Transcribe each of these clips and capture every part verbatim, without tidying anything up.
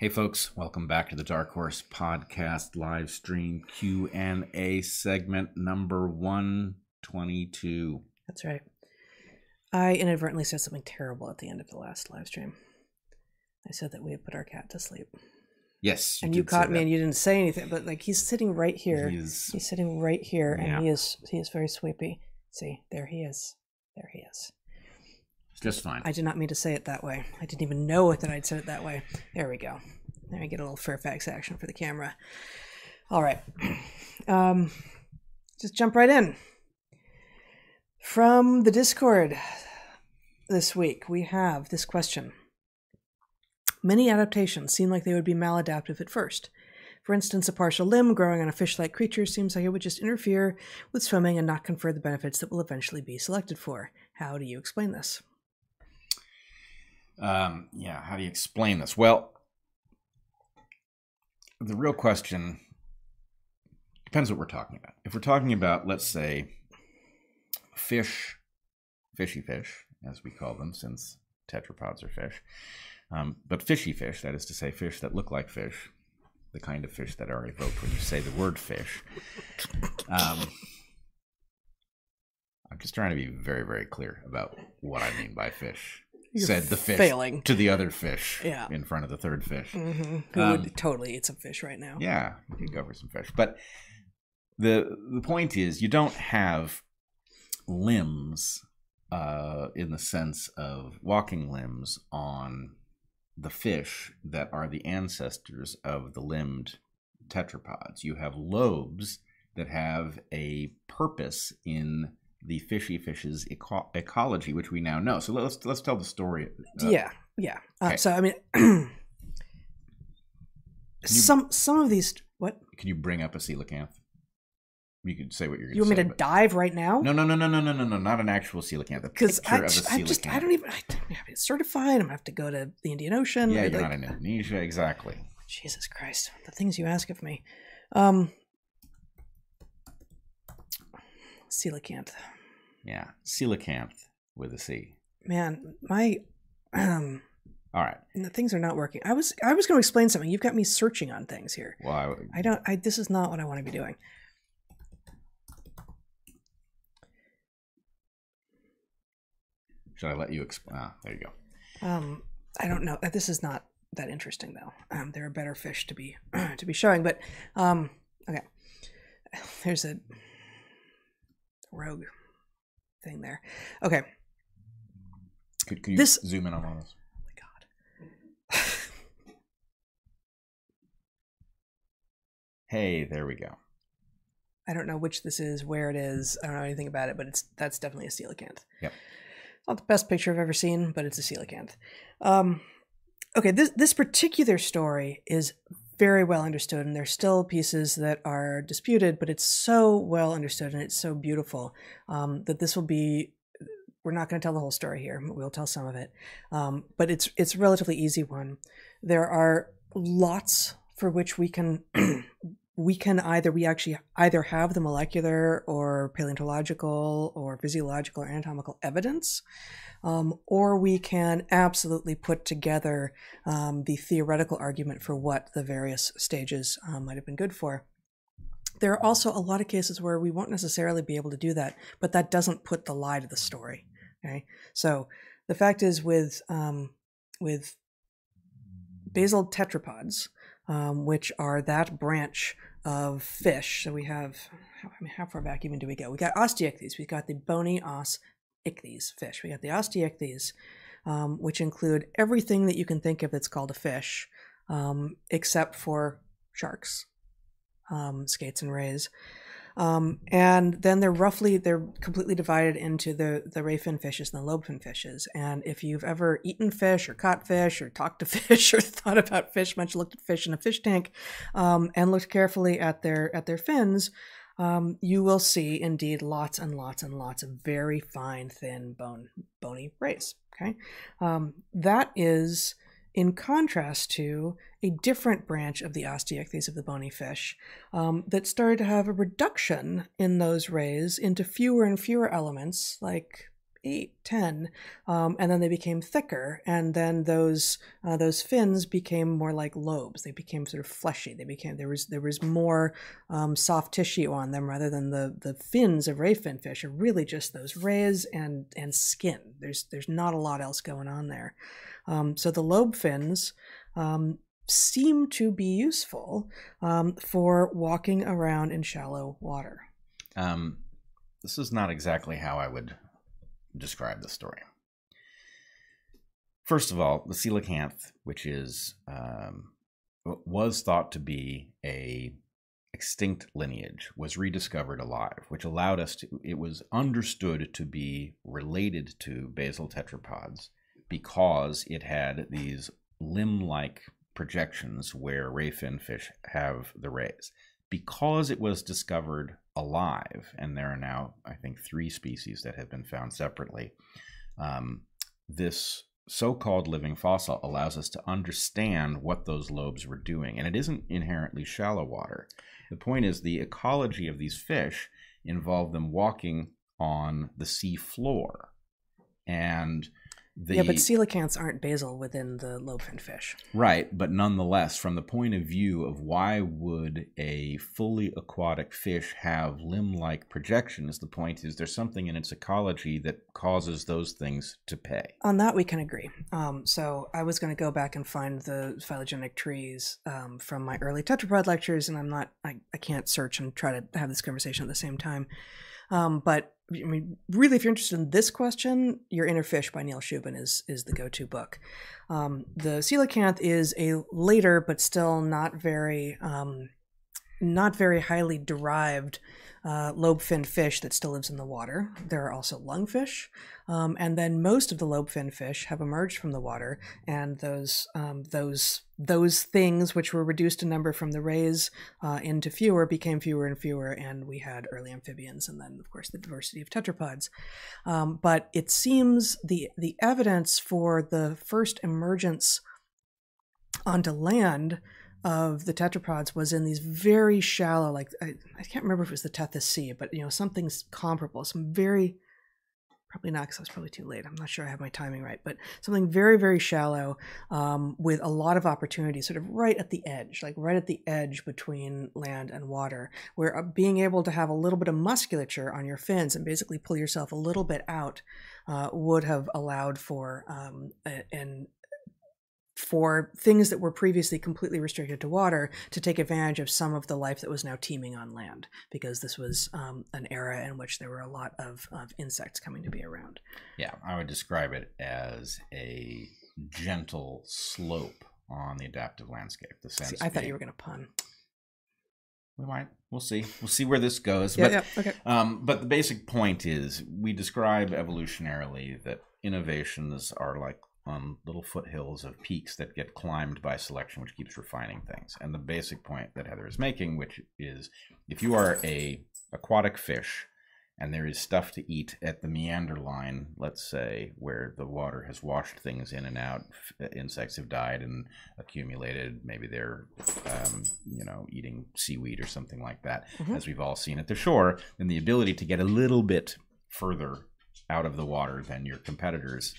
Hey folks, welcome back to the Dark Horse Podcast live stream Q and A segment number one twenty-two. That's right. I inadvertently said something terrible at the end of the last live stream. I said that we had put our cat to sleep. Yes. You and you caught me that. And you didn't say anything, but like he's sitting right here. He is, he's sitting right here yeah. and he is he is very sleepy. See, there he is. There he is. Just fine. I did not mean to say it that way. I didn't even know that I'd said it that way. There we go. There we get a little Fairfax action for the camera. All right. Um, just jump right in. From the Discord this week, we have this question. Many adaptations seem like they would be maladaptive at first. For instance, a partial limb growing on a fish-like creature seems like it would just interfere with swimming and not confer the benefits that will eventually be selected for. How do you explain this? Um, yeah, how do you explain this? Well, the real question depends what we're talking about. If we're talking about, let's say, fish, fishy fish, as we call them, since tetrapods are fish, um, but fishy fish, that is to say fish that look like fish, the kind of fish that are evoked when you say the word fish. Um, I'm just trying to be very, very clear about what I mean by fish. You're said the fish failing. To the other fish yeah. in front of the third fish. Mm-hmm. Who um, would totally eat some fish right now. Yeah, we could go for some fish. But the the point is you don't have limbs uh, in the sense of walking limbs on the fish that are the ancestors of the limbed tetrapods. You have lobes that have a purpose in the fishy fish's eco- ecology, which we now know. So let's let's tell the story. Uh, yeah, yeah. Uh, okay. So I mean, some you, some of these. What? Can you bring up a coelacanth? You could say what you're. You want say, me to but... dive right now? No, no, no, no, no, no, no, no. Not an actual coelacanth. Because I, I just I don't even. I don't have it certified. I'm gonna have to go to the Indian Ocean. Yeah, you're like... not in Indonesia, exactly. Jesus Christ, the things you ask of me. Um, coelacanth. Yeah, coelacanth with a C. Man, my um all right. The things are not working. I was I was going to explain something. You've got me searching on things here. Well, I, I don't I this is not what I want to be doing. Should I let you explain? Ah, there you go. Um I don't know. This is not that interesting though. Um there are better fish to be to be showing, but um okay. There's a rogue thing there. Okay. Could, could you this, zoom in on all this? Oh my God. Hey, there we go. I don't know which this is, where it is. I don't know anything about it, but it's that's definitely a coelacanth. Yep. Not the best picture I've ever seen, but it's a coelacanth. Um, okay, this this particular story is very well understood, and there's still pieces that are disputed, but it's so well understood and it's so beautiful um, that this will be, we're not going to tell the whole story here, but we'll tell some of it. Um, but it's it's a relatively easy one. There are lots for which we can we can either we actually either have the molecular or paleontological or physiological or anatomical evidence, um, or we can absolutely put together um, the theoretical argument for what the various stages um, might have been good for. There are also a lot of cases where we won't necessarily be able to do that, but that doesn't put the lie to the story. Okay, so the fact is with um, with basal tetrapods, um, which are that branch of fish. So we have, I mean, how far back even do we go? We got osteichthyes. We got the bony osteichthyes fish. We got the osteichthyes, um, which include everything that you can think of that's called a fish, um, except for sharks, um, skates and rays. Um, and then they're roughly, they're completely divided into the, the ray fin fishes and the lobe fin fishes. And if you've ever eaten fish or caught fish or talked to fish or thought about fish much, looked at fish in a fish tank, um, and looked carefully at their, at their fins, um, you will see indeed lots and lots and lots of very fine, thin bone, bony rays. Okay. Um, that is in contrast to a different branch of the osteichthyes of the bony fish um, that started to have a reduction in those rays into fewer and fewer elements like eight, ten, um, and then they became thicker, and then those uh, those fins became more like lobes. They became sort of fleshy. They became there was there was more um, soft tissue on them rather than the the fins of ray fin fish are really just those rays and and skin. There's there's not a lot else going on there. Um, so the lobe fins um, seem to be useful um, for walking around in shallow water. Um, this is not exactly how I would describe the story. First of all, the coelacanth, which is um, was thought to be a extinct lineage, was rediscovered alive, which allowed us to, it was understood to be related to basal tetrapods because it had these limb-like projections where rayfin fish have the rays. Because it was discovered alive, and there are now, I think, three species that have been found separately, um, this so-called living fossil allows us to understand what those lobes were doing. And it isn't inherently shallow water. The point is the ecology of these fish involved them walking on the sea floor. And The, yeah, but coelacanths aren't basal within the lobefin fish. Right, but nonetheless, from the point of view of why would a fully aquatic fish have limb-like projections, the point is there's something in its ecology that causes those things to pay. On that, we can agree. Um, so I was going to go back and find the phylogenetic trees um, from my early tetrapod lectures, and I'm not, I, I can't search and try to have this conversation at the same time. Um, but I mean, really, if you're interested in this question, Your Inner Fish by Neil Shubin is is the go-to book. Um, the coelacanth is a later, but still not very um, not very highly derived uh, lobe-finned fish that still lives in the water. There are also lungfish, um, and then most of the lobe-finned fish have emerged from the water, and those um, those those things which were reduced in number from the rays uh, into fewer became fewer and fewer, and we had early amphibians and then, of course, the diversity of tetrapods. Um, but it seems the the evidence for the first emergence onto land of the tetrapods was in these very shallow, like, I, I can't remember if it was the Tethys Sea, but, you know, something comparable, some very... Probably not, because I was probably too late. I'm not sure I have my timing right, but something very, very shallow um, with a lot of opportunity sort of right at the edge, like right at the edge between land and water, where being able to have a little bit of musculature on your fins and basically pull yourself a little bit out uh, would have allowed for um, an for things that were previously completely restricted to water to take advantage of some of the life that was now teeming on land, because this was um, an era in which there were a lot of, of insects coming to be around. Yeah, I would describe it as a gentle slope on the adaptive landscape. The sense see, I thought being, you were going to pun. We might. We'll see. We'll see where this goes. Yeah, but, yeah, okay. Um, but the basic point is we describe evolutionarily that innovations are like on little foothills of peaks that get climbed by selection, which keeps refining things. And the basic point that Heather is making, which is if you are a aquatic fish and there is stuff to eat at the meander line, let's say, where the water has washed things in and out, insects have died and accumulated, maybe they're um, you know, eating seaweed or something like that, mm-hmm. as we've all seen at the shore, then the ability to get a little bit further out of the water than your competitors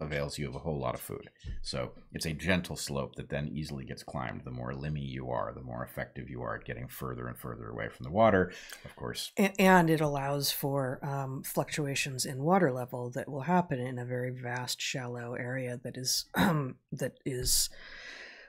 avails you of a whole lot of food. So it's a gentle slope that then easily gets climbed. The more limmy you are, the more effective you are at getting further and further away from the water, of course. And, and it allows for um, fluctuations in water level that will happen in a very vast, shallow area that is um, that is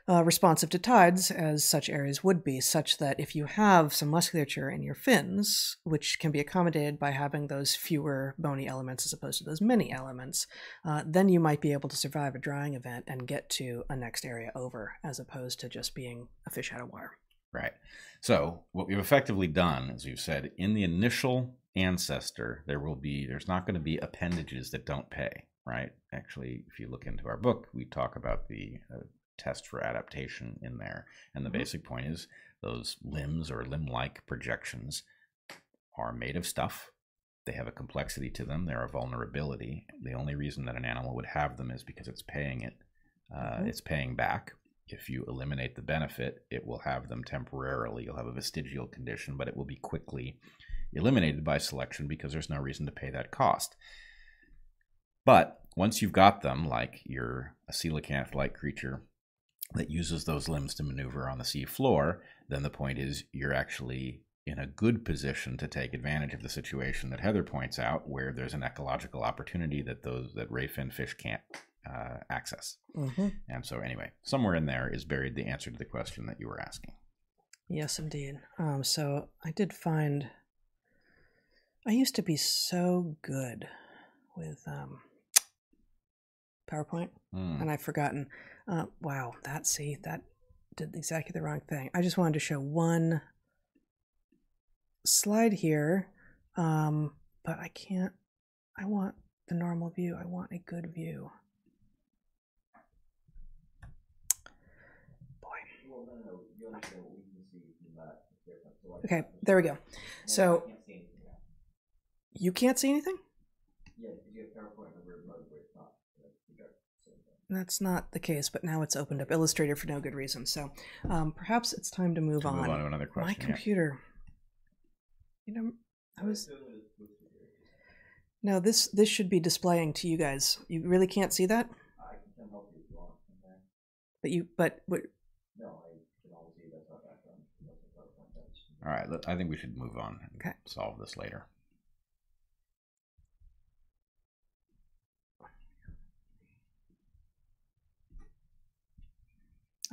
uh, responsive to tides, as such areas would be, such that if you have some musculature in your fins, which can be accommodated by having those fewer bony elements as opposed to those many elements, uh, then you might be able to survive a drying event and get to a next area over, as opposed to just being a fish out of water. Right. So what we've effectively done, as we've said, in the initial ancestor, there will be, there's not going to be appendages that don't pay, right? Actually, if you look into our book, we talk about the uh, test for adaptation in there, and the mm-hmm. basic point is those limbs or limb-like projections are made of stuff. They have a complexity to them. They're a vulnerability. The only reason that an animal would have them is because it's paying it uh, mm-hmm. it's paying back. If you eliminate the benefit, it will have them temporarily. You'll have a vestigial condition, but it will be quickly eliminated by selection because there's no reason to pay that cost. But once you've got them, like you're a coelacanth-like creature that uses those limbs to maneuver on the sea floor, then the point is you're actually in a good position to take advantage of the situation that Heather points out, where there's an ecological opportunity that those that ray-fin fish can't uh, access. Mm-hmm. And so anyway, somewhere in there is buried the answer to the question that you were asking. Yes, indeed. Um, so I did find I used to be so good with um, PowerPoint, mm. and I've forgotten. Uh, wow, that, see, that did exactly the wrong thing. I just wanted to show one slide here, um, but I can't, I want the normal view. I want a good view. Boy. Okay, there we go. So you can't see anything? Yeah, you have PowerPoint over remote where it's not. That's not the case, but now it's opened up Illustrator for no good reason. So um, perhaps it's time to move, to move on. on to another question. My computer. Yeah. You know, I was. No, this this should be displaying to you guys. You really can't see that. I can help you if you want. Okay. But you, but what? No, I can always see that's not background. All right, look, I think we should move on. And okay. Solve this later.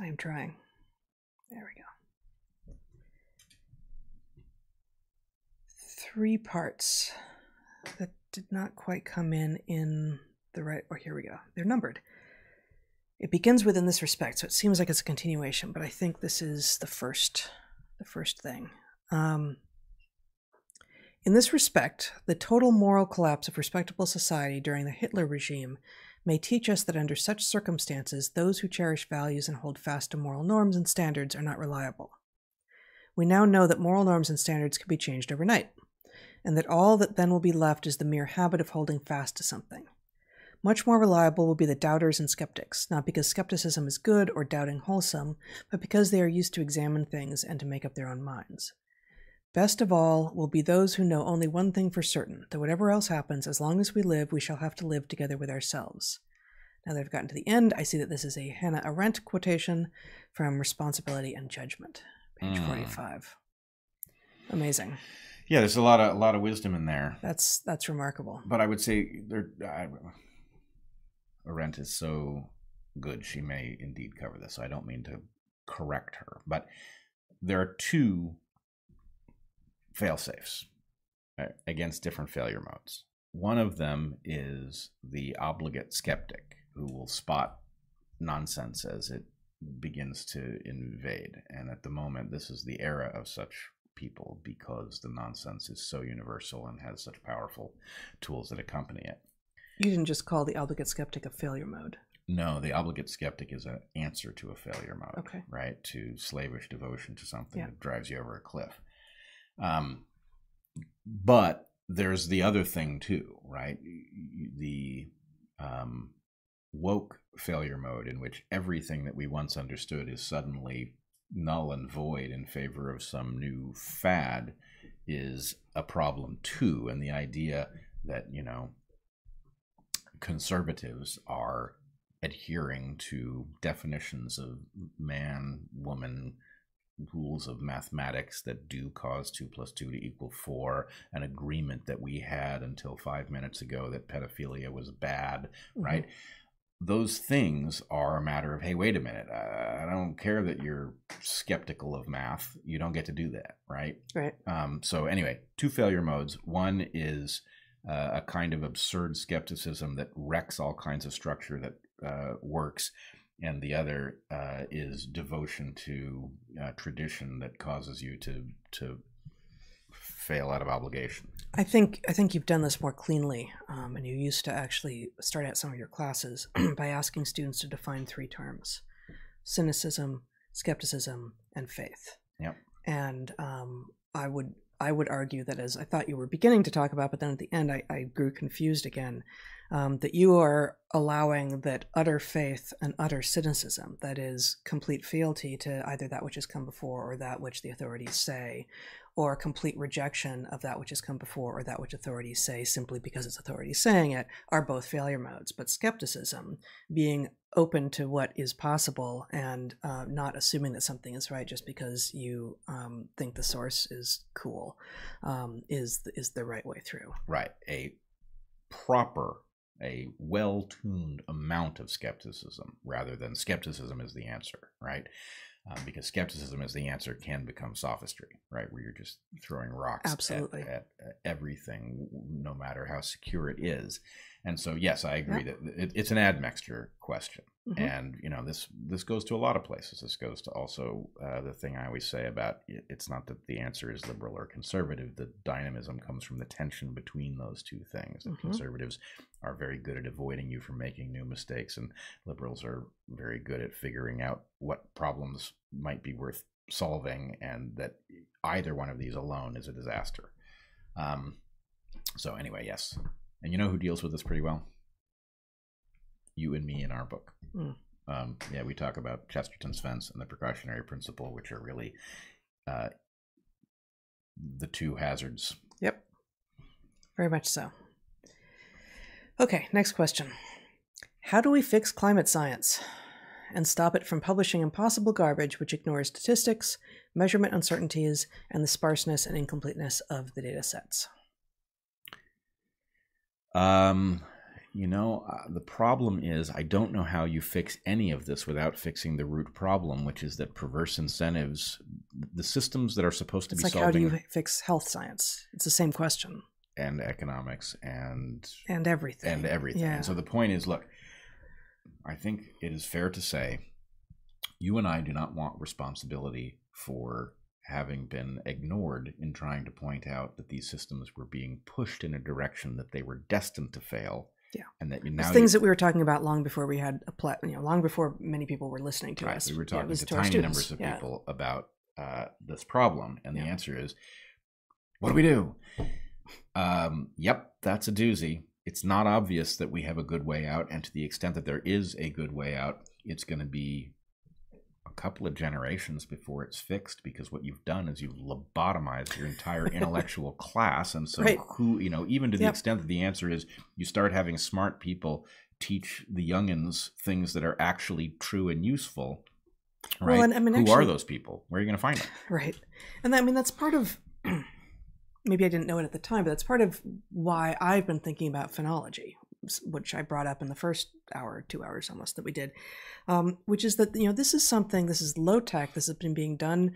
I am trying. There we go. Three parts that did not quite come in in the right, or here we go. They're numbered. It begins with in this respect, so it seems like it's a continuation, but I think this is the first, the first thing. Um, in this respect, the total moral collapse of respectable society during the Hitler regime may teach us that under such circumstances, those who cherish values and hold fast to moral norms and standards are not reliable. We now know that moral norms and standards can be changed overnight, and that all that then will be left is the mere habit of holding fast to something. Much more reliable will be the doubters and skeptics, not because skepticism is good or doubting wholesome, but because they are used to examine things and to make up their own minds. Best of all will be those who know only one thing for certain, that whatever else happens, as long as we live, we shall have to live together with ourselves. Now that I've gotten to the end, I see that this is a Hannah Arendt quotation from Responsibility and Judgment, page mm. forty-five. Amazing. Yeah, there's a lot of a lot of wisdom in there. That's that's remarkable. But I would say there, I, Arendt is so good, she may indeed cover this. I don't mean to correct her, but there are two fail-safes against different failure modes. One of them is the obligate skeptic who will spot nonsense as it begins to invade. And at the moment, this is the era of such people because the nonsense is so universal and has such powerful tools that accompany it. You didn't just call the obligate skeptic a failure mode. No, the obligate skeptic is an answer to a failure mode, okay. Right? To slavish devotion to something yeah. that drives you over a cliff. Um, but there's the other thing too, right? The, um, woke failure mode in which everything that we once understood is suddenly null and void in favor of some new fad is a problem too. And the idea that, you know, conservatives are adhering to definitions of man, woman, rules of mathematics that do cause two plus two to equal four, an agreement that we had until five minutes ago that pedophilia was bad, right? Mm-hmm. Those things are a matter of, hey, wait a minute, I don't care that you're skeptical of math. You don't get to do that, right? Right. Um, so anyway, two failure modes. One is uh, a kind of absurd skepticism that wrecks all kinds of structure that uh, works. And the other uh, is devotion to uh, tradition that causes you to to fail out of obligation. I think I think you've done this more cleanly, um, and you used to actually start out some of your classes by asking students to define three terms: cynicism, skepticism, and faith. Yep. And um, I would I would argue that, as I thought you were beginning to talk about, but then at the end I, I grew confused again. Um, that you are allowing that utter faith and utter cynicism, that is complete fealty to either that which has come before or that which the authorities say, or complete rejection of that which has come before or that which authorities say simply because it's authority saying it are both failure modes. But skepticism, being open to what is possible and uh, not assuming that something is right just because you um, think the source is cool, um, is, is the right way through. Right. A proper, a well-tuned amount of skepticism rather than skepticism is the answer, right? Um, because skepticism is the answer can become sophistry, right? Where you're just throwing rocks Absolutely. At, at, at everything, no matter how secure it is. And so, yes, I agree yeah. that it, it's an admixture question. Mm-hmm. And, you know, this this goes to a lot of places. This goes to also uh, the thing I always say about it, it's not that the answer is liberal or conservative. The dynamism comes from the tension between those two things. Mm-hmm. Conservatives are very good at avoiding you from making new mistakes, and liberals are very good at figuring out what problems might be worth solving, and that either one of these alone is a disaster. Um, so anyway, yes. And you know who deals with this pretty well? You and me in our book. Mm. Um, yeah, we talk about Chesterton's fence and the precautionary principle, which are really uh, the two hazards. Yep. Very much so. Okay, next question. How do we fix climate science and stop it from publishing impossible garbage which ignores statistics, measurement uncertainties, and the sparseness and incompleteness of the data sets? Um, you know, uh, the problem is I don't know how you fix any of this without fixing the root problem, which is that perverse incentives, the systems that are supposed to it's be like solving. It's like, how do you fix health science? It's the same question. And economics and... And everything. And everything. Yeah. And so the point is, look, I think it is fair to say you and I do not want responsibility for having been ignored in trying to point out that these systems were being pushed in a direction that they were destined to fail. Yeah. And that now things you, that we were talking about long before we had a plat, you know, long before many people were listening to right, us. We were talking yeah, to, to tiny numbers of yeah. people about uh, this problem. And yeah. the answer is, what do we do? Um, yep, that's a doozy. It's not obvious that we have a good way out. And to the extent that there is a good way out, it's going to be a couple of generations before it's fixed, because what you've done is you've lobotomized your entire intellectual class. And so right. who, you know, even to the yep. extent that the answer is you start having smart people teach the youngins things that are actually true and useful, right? Well, and, I mean, who actually, are those people? Where are you going to find them? Right. And I mean, that's part of, maybe I didn't know it at the time, but that's part of why I've been thinking about phenology, which I brought up in the first hour, two hours almost that we did, um, which is that, you know, this is something, this is low tech, this has been being done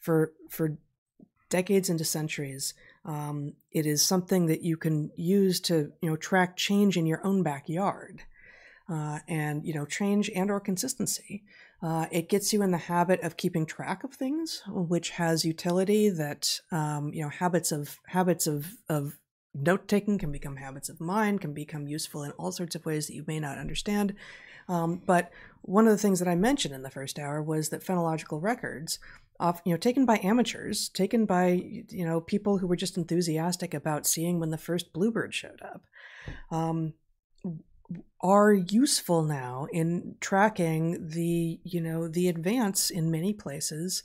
for for decades into centuries. Um, it is something that you can use to, you know, track change in your own backyard uh, and, you know, change and or consistency. Uh, it gets you in the habit of keeping track of things, which has utility that, um, you know, habits of habits of, of note-taking can become habits of mind, can become useful in all sorts of ways that you may not understand. Um, but one of the things that I mentioned in the first hour was that phenological records, off, you know, taken by amateurs, taken by, you know, people who were just enthusiastic about seeing when the first bluebird showed up, um, are useful now in tracking the, you know, the advance in many places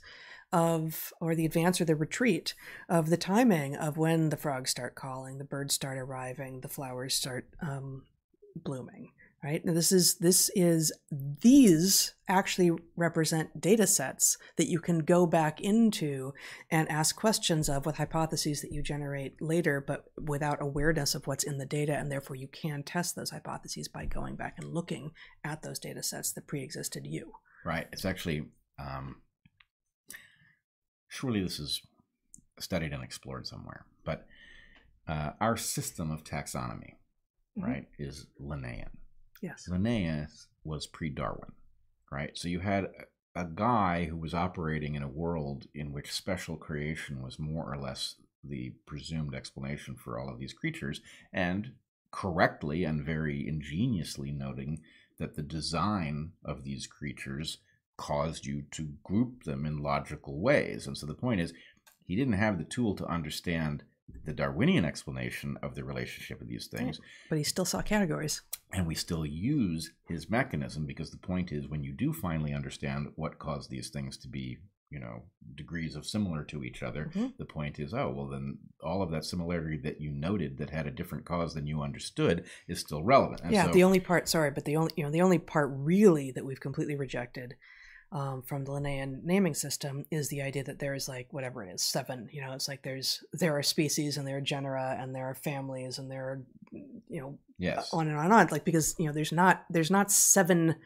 of, or the advance or the retreat of the timing of when the frogs start calling, the birds start arriving, the flowers start um, blooming, right? Now this is, this is, these actually represent data sets that you can go back into and ask questions of with hypotheses that you generate later, but without awareness of what's in the data. And therefore you can test those hypotheses by going back and looking at those data sets that pre-existed you. Right. It's actually, um, surely this is studied and explored somewhere, but uh, our system of taxonomy, mm-hmm. right, is Linnaean. Yes. Linnaeus was pre-Darwin, right? So you had a, a guy who was operating in a world in which special creation was more or less the presumed explanation for all of these creatures, and correctly and very ingeniously noting that the design of these creatures caused you to group them in logical ways. And so the point is, he didn't have the tool to understand the Darwinian explanation of the relationship of these things. Right. But he still saw categories. And we still use his mechanism, because the point is, when you do finally understand what caused these things to be you know, degrees of similar to each other. Mm-hmm. The point is, oh, well, then all of that similarity that you noted that had a different cause than you understood is still relevant. And yeah, so, the only part, sorry, but the only, you know, the only part really that we've completely rejected um, from the Linnaean naming system is the idea that there is like, whatever it is, seven, you know, it's like there's, there are species and there are genera and there are families and there are, you know, yes, on and on and on. Like, because, you know, there's not, there's not seven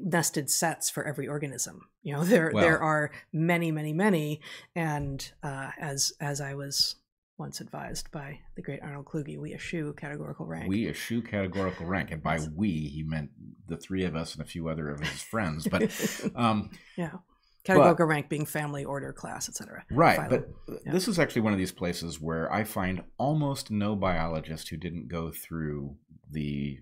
nested sets for every organism, you know, there, well, there are many, many, many. And, uh, as, as I was once advised by the great Arnold Kluge, we eschew categorical rank. We eschew categorical rank. And by we, he meant the three of us and a few other of his friends, but, um, yeah. Categorical but, rank being family, order, class, et cetera. Right, Philo. But yeah. This is actually one of these places where I find almost no biologist who didn't go through the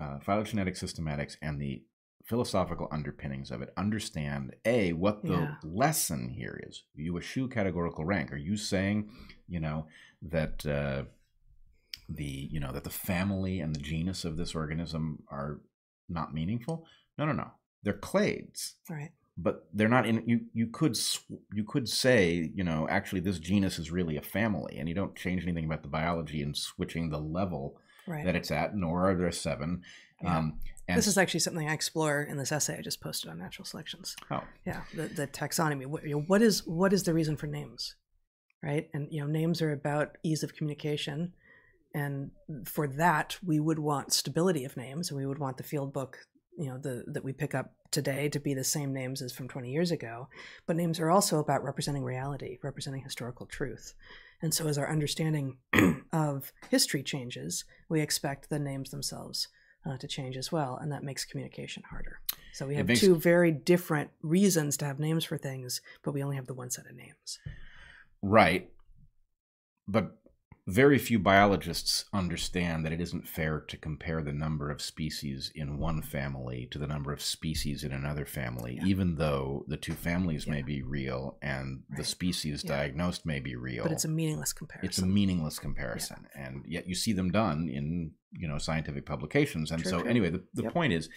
uh, phylogenetic systematics and the philosophical underpinnings of it, understand, A, what the yeah. lesson here is. You eschew categorical rank. Are you saying, you know, that... Uh, the, you know, that the family and the genus of this organism are not meaningful? No, no, no. They're clades. Right. But they're not in, you, you could you could say, you know, actually this genus is really a family, and you don't change anything about the biology in switching the level right. that it's at, nor are there seven. Yeah. Um, and this is actually something I explore in this essay I just posted on Natural Selections. Oh. Yeah, the, the taxonomy. What, you know, what is what is the reason for names, right? And, you know, names are about ease of communication. And for that, we would want stability of names, and we would want the field book, you know, the, that we pick up today to be the same names as from twenty years ago. But names are also about representing reality, representing historical truth. And so as our understanding of history changes, we expect the names themselves uh, to change as well. And that makes communication harder. So we have makes... two very different reasons to have names for things, but we only have the one set of names. Right. But very few biologists understand that it isn't fair to compare the number of species in one family to the number of species in another family, yeah. even though the two families yeah. may be real and right. the species yeah. diagnosed may be real. But it's a meaningless comparison. It's a meaningless comparison. Yeah. And yet you see them done in, you know, scientific publications. And true, so true. Anyway, the, the yep. point is,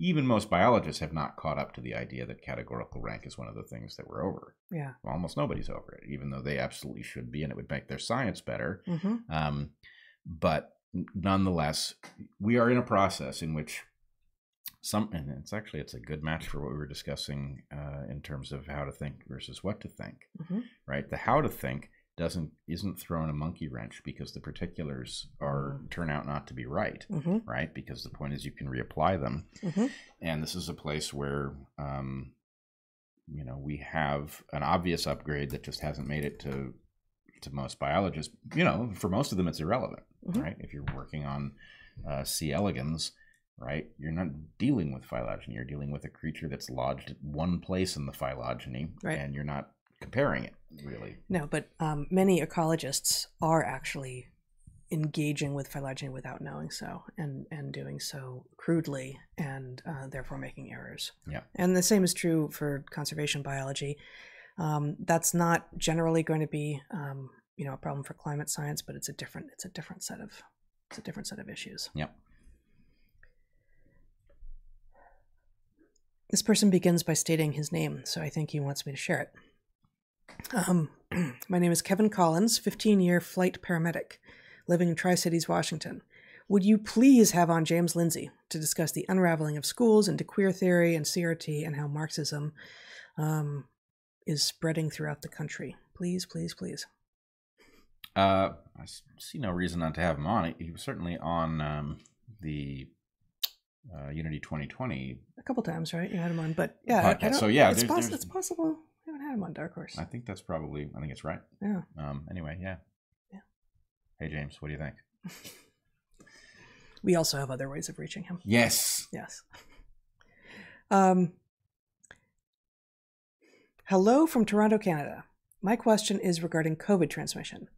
even most biologists have not caught up to the idea that categorical rank is one of the things that we're over. Yeah. Well, almost nobody's over it, even though they absolutely should be, and it would make their science better. Mm-hmm. Um, but nonetheless, we are in a process in which some, and it's actually, it's a good match for what we were discussing uh, in terms of how to think versus what to think, mm-hmm. right? The how to think doesn't isn't thrown a monkey wrench because the particulars are turn out not to be right, mm-hmm. right? Because the point is you can reapply them, mm-hmm. and this is a place where um, you know, we have an obvious upgrade that just hasn't made it to to most biologists. You know, for most of them, it's irrelevant, mm-hmm. right? If you're working on uh, C. elegans, right, you're not dealing with phylogeny. You're dealing with a creature that's lodged at one place in the phylogeny, right. and you're not comparing it, really. No, but um, many ecologists are actually engaging with phylogeny without knowing so, and, and doing so crudely, and uh, therefore making errors. Yeah. And the same is true for conservation biology. Um, that's not generally going to be, um, you know, a problem for climate science, but it's a different, it's a different set of, it's a different set of issues. Yeah. This person begins by stating his name, so I think he wants me to share it. Um, my name is Kevin Collins, fifteen-year flight paramedic, living in Tri Cities, Washington. Would you please have on James Lindsay to discuss the unraveling of schools into queer theory and C R T and how Marxism um, is spreading throughout the country? Please, please, please. Uh, I see no reason not to have him on. He was certainly on um, the... Uh, Unity Twenty Twenty. A couple times, right? You had him on, but yeah, I, I so yeah, it's, there's, poss there's, it's possible. I haven't had him on Dark Horse. I think that's probably. I think it's right. Yeah. Um. Anyway, yeah. Yeah. Hey, James, what do you think? We also have other ways of reaching him. Yes. Yes. Um. Hello from Toronto, Canada. My question is regarding COVID transmission.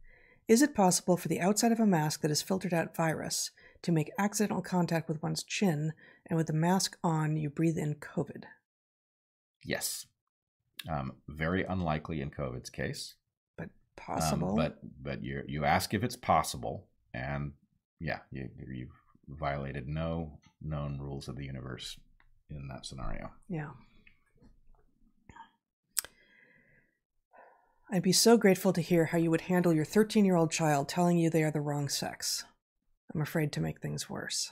Is it possible for the outside of a mask that is filtered out virus to make accidental contact with one's chin, and with the mask on, you breathe in COVID? Yes. Um, very unlikely in COVID's case. But possible. Um, but but you you ask if it's possible, and yeah, you, you've violated no known rules of the universe in that scenario. Yeah. I'd be so grateful to hear how you would handle your thirteen-year-old child telling you they are the wrong sex. I'm afraid to make things worse.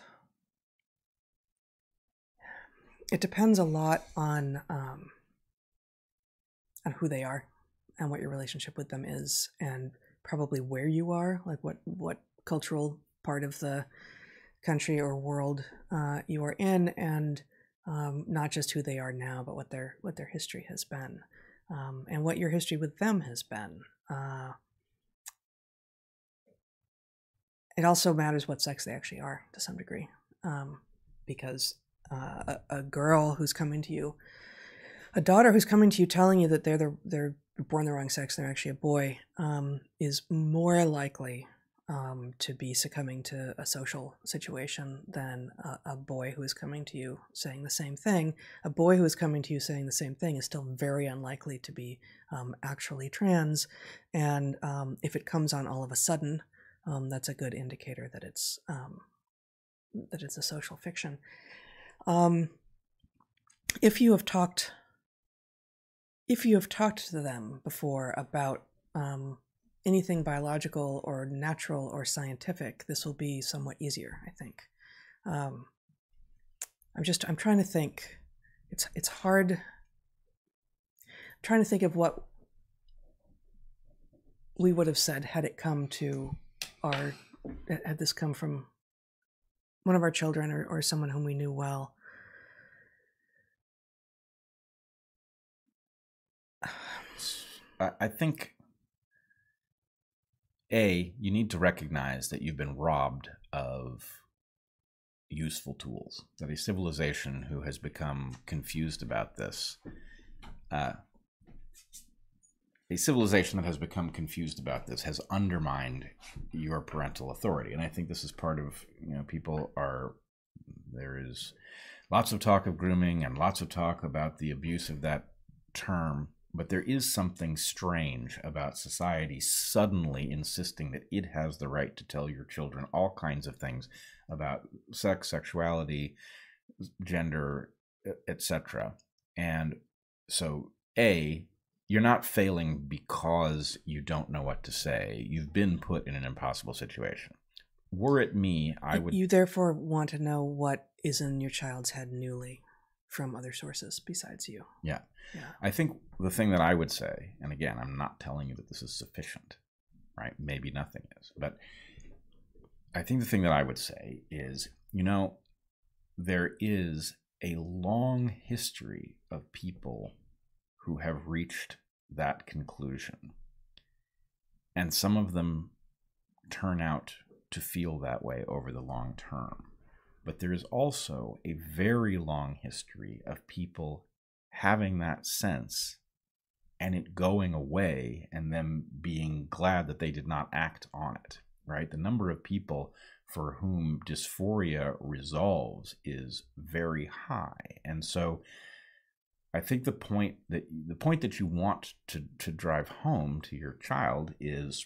It depends a lot on um, on who they are and what your relationship with them is, and probably where you are, like what, what cultural part of the country or world uh, you are in, and um, not just who they are now, but what their what their history has been, um, and what your history with them has been. Uh, it also matters what sex they actually are to some degree, um, because uh, a, a girl who's coming to you, a daughter who's coming to you telling you that they're the, they're born the wrong sex, they're actually a boy, um, is more likely Um, to be succumbing to a social situation than a, a boy who is coming to you saying the same thing. A boy who is coming to you saying the same thing is still very unlikely to be um, actually trans, and um, if it comes on all of a sudden, um, that's a good indicator that it's um, that it's a social fiction. Um, if you have talked, if you have talked to them before about um, anything biological or natural or scientific, this will be somewhat easier, I think. Um, I'm just, I'm trying to think, it's it's hard, I'm trying to think of what we would have said had it come to our, had this come from one of our children or, or someone whom we knew well. I think, A, you need to recognize that you've been robbed of useful tools, that a civilization who has become confused about this, uh, a civilization that has become confused about this has undermined your parental authority. And I think this is part of, you know, people are, there is lots of talk of grooming and lots of talk about the abuse of that term. But there is something strange about society suddenly insisting that it has the right to tell your children all kinds of things about sex, sexuality, gender, et cetera. And so, A, you're not failing because you don't know what to say. You've been put in an impossible situation. Were it me, I would... You therefore want to know what is in your child's head newly from other sources besides you. Yeah. yeah. I think the thing that I would say, and again, I'm not telling you that this is sufficient, right? Maybe nothing is, but I think the thing that I would say is, you know, there is a long history of people who have reached that conclusion. And some of them turn out to feel that way over the long term. But there is also a very long history of people having that sense and it going away and them being glad that they did not act on it, right? The number of people for whom dysphoria resolves is very high. And so I think the point that, the point that you want to, to drive home to your child is,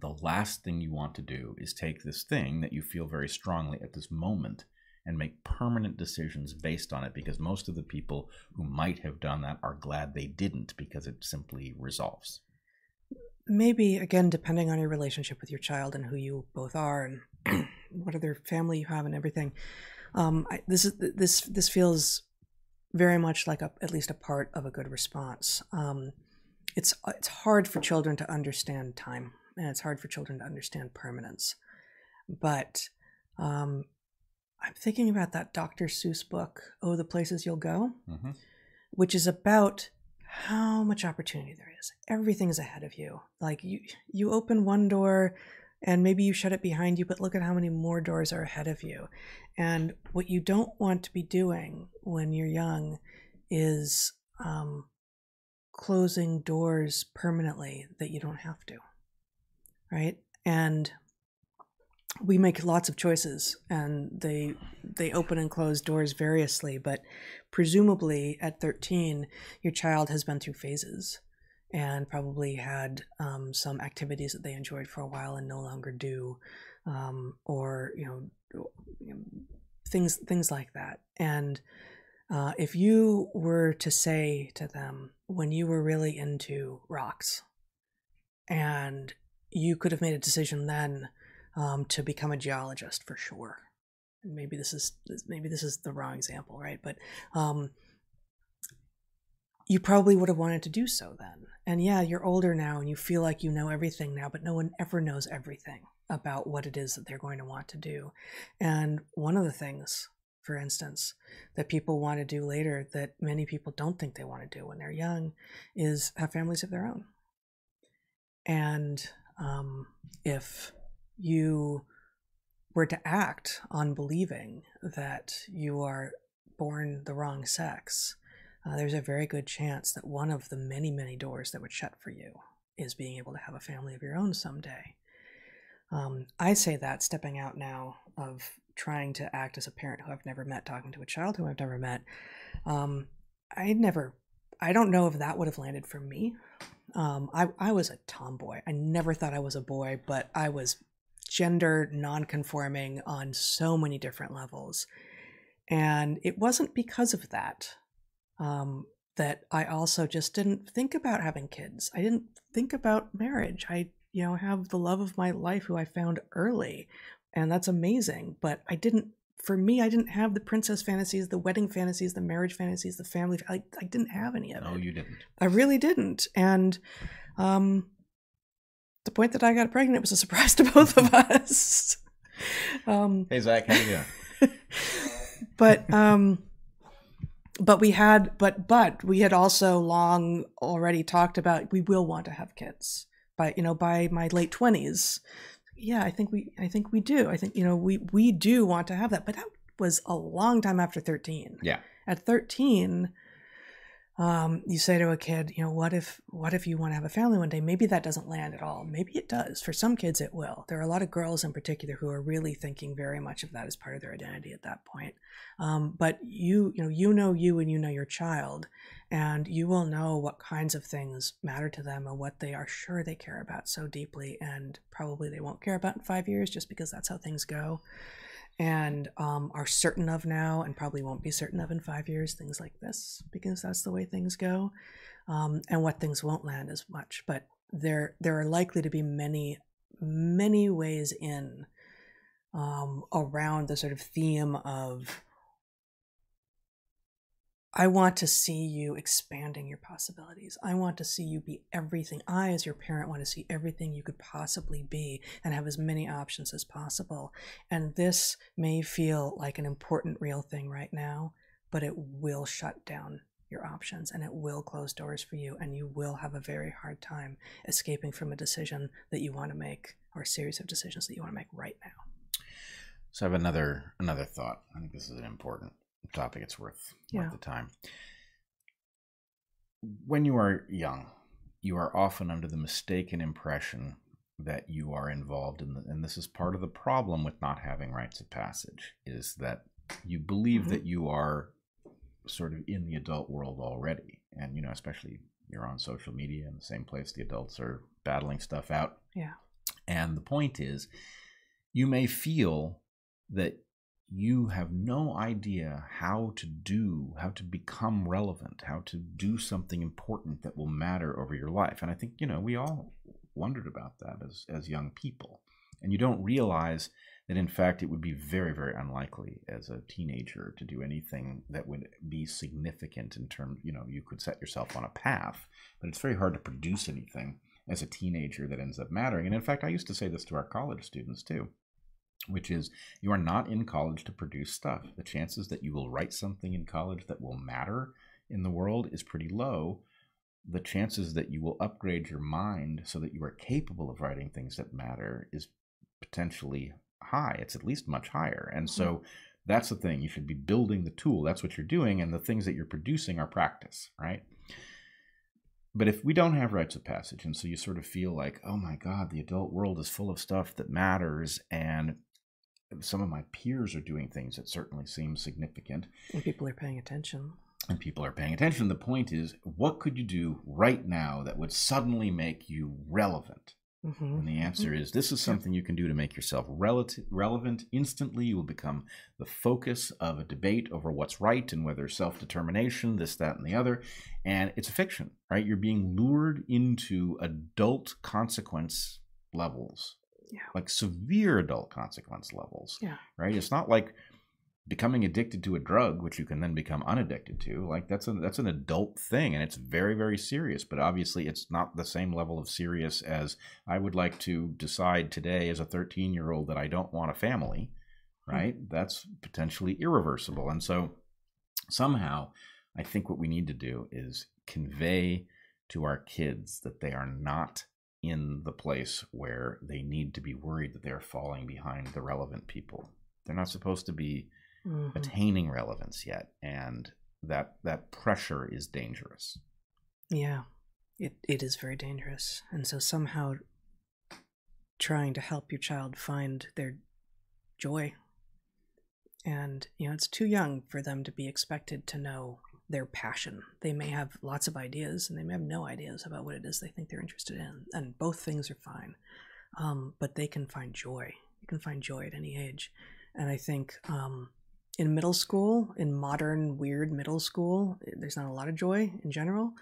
the last thing you want to do is take this thing that you feel very strongly at this moment and make permanent decisions based on it, because most of the people who might have done that are glad they didn't because it simply resolves. Maybe, again, depending on your relationship with your child and who you both are and what other family you have and everything, um, I, this, is, this, this feels very much like a, at least a part of a good response. Um, it's, it's hard for children to understand time. And it's hard for children to understand permanence. But um, I'm thinking about that Doctor Seuss book, Oh, the Places You'll Go, mm-hmm. which is about how much opportunity there is. Everything is ahead of you. Like you, you open one door and maybe you shut it behind you, but look at how many more doors are ahead of you. And what you don't want to be doing when you're young is um, closing doors permanently that you don't have to. Right? And we make lots of choices and they they open and close doors variously, but presumably at thirteen, your child has been through phases and probably had um, some activities that they enjoyed for a while and no longer do, um, or, you know, things, things like that. And uh, if you were to say to them, when you were really into rocks, and you could have made a decision then um, to become a geologist for sure. And maybe this is maybe this is the wrong example, right? But um, you probably would have wanted to do so then. And yeah, you're older now and you feel like you know everything now, but no one ever knows everything about what it is that they're going to want to do. And one of the things, for instance, that people want to do later that many people don't think they want to do when they're young is have families of their own. And um, if you were to act on believing that you are born the wrong sex, uh, there's a very good chance that one of the many, many doors that would shut for you is being able to have a family of your own someday. Um, I say that stepping out now of trying to act as a parent who I've never met, talking to a child who I've never met. Um, I never, I don't know if that would have landed for me. Um, I, I was a tomboy. I never thought I was a boy, but I was gender non-conforming on so many different levels. And it wasn't because of that, um, that I also just didn't think about having kids. I didn't think about marriage. I, you know, have the love of my life who I found early, and that's amazing. But I didn't, for me, I didn't have the princess fantasies, the wedding fantasies, the marriage fantasies, the family. I, I didn't have any of it. No, you didn't. I really didn't. And um, the point that I got pregnant was a surprise to both of us. um, hey, Zach, how you doing? But, um, but we had, but, but we had also long already talked about, we will want to have kids by, you know, by my late twenties. Yeah, I think we, I think we do. I think, you know, we, we do want to have that, but that was a long time after thirteen. Yeah. At thirteen, um, you say to a kid, you know, what if, what if you want to have a family one day? Maybe that doesn't land at all. Maybe it does. For some kids, it will. There are a lot of girls in particular who are really thinking very much of that as part of their identity at that point. Um, but you, you know, you know you and you know your child, and you will know what kinds of things matter to them and what they are sure they care about so deeply, and probably they won't care about in five years just because that's how things go, and um, are certain of now and probably won't be certain of in five years, things like this, because that's the way things go, um, and what things won't land as much. But there, there are likely to be many, many ways in um, around the sort of theme of, I want to see you expanding your possibilities. I want to see you be everything. I, as your parent, want to see everything you could possibly be and have as many options as possible. And this may feel like an important real thing right now, but it will shut down your options and it will close doors for you, and you will have a very hard time escaping from a decision that you want to make, or a series of decisions that you want to make right now. So I have another, another thought. I think this is an important topic. It's worth, yeah. worth the time. When you are young, you are often under the mistaken impression that you are involved in the, and this is part of the problem with not having rites of passage, is that you believe mm-hmm. that you are sort of in the adult world already. And, you know, especially you're on social media in the same place the adults are battling stuff out. Yeah. And the point is, you may feel that you have no idea how to do, how to become relevant, how to do something important that will matter over your life. And I think, you know, we all wondered about that as, as young people. And you don't realize that, in fact, it would be very, very unlikely as a teenager to do anything that would be significant in terms, you know, you could set yourself on a path, but it's very hard to produce anything as a teenager that ends up mattering. And in fact, I used to say this to our college students too, which is, you are not in college to produce stuff. The chances that you will write something in college that will matter in the world is pretty low. The chances that you will upgrade your mind so that you are capable of writing things that matter is potentially high. It's at least much higher. And so that's the thing. You should be building the tool. That's what you're doing. And the things that you're producing are practice, right? But if we don't have rites of passage, and so you sort of feel like, oh my God, the adult world is full of stuff that matters, and some of my peers are doing things that certainly seem significant, and people are paying attention. And people are paying attention. The point is, what could you do right now that would suddenly make you relevant? Mm-hmm. And the answer is, this is something you can do to make yourself relative, relevant. Instantly, you will become the focus of a debate over what's right and whether self-determination, this, that, and the other. And it's a fiction, right? You're being lured into adult consequence levels, yeah. like severe adult consequence levels, yeah. right? It's not like becoming addicted to a drug, which you can then become unaddicted to. Like that's a, that's an adult thing, and it's very, very serious. But obviously, it's not the same level of serious as I would like to decide today as a thirteen-year-old that I don't want a family, right? Mm-hmm. That's potentially irreversible. And so somehow, I think what we need to do is convey to our kids that they are not in the place where they need to be worried that they're falling behind the relevant people. They're not supposed to be Mm-hmm. attaining relevance yet, and that that pressure is dangerous. Yeah, it it is very dangerous. And so somehow trying to help your child find their joy, and you know, it's too young for them to be expected to know their passion. They may have lots of ideas, and they may have no ideas about what it is they think they're interested in, and both things are fine. Um, but they can find joy. You can find joy at any age. And I think um in middle school, in modern weird middle school, there's not a lot of joy in general.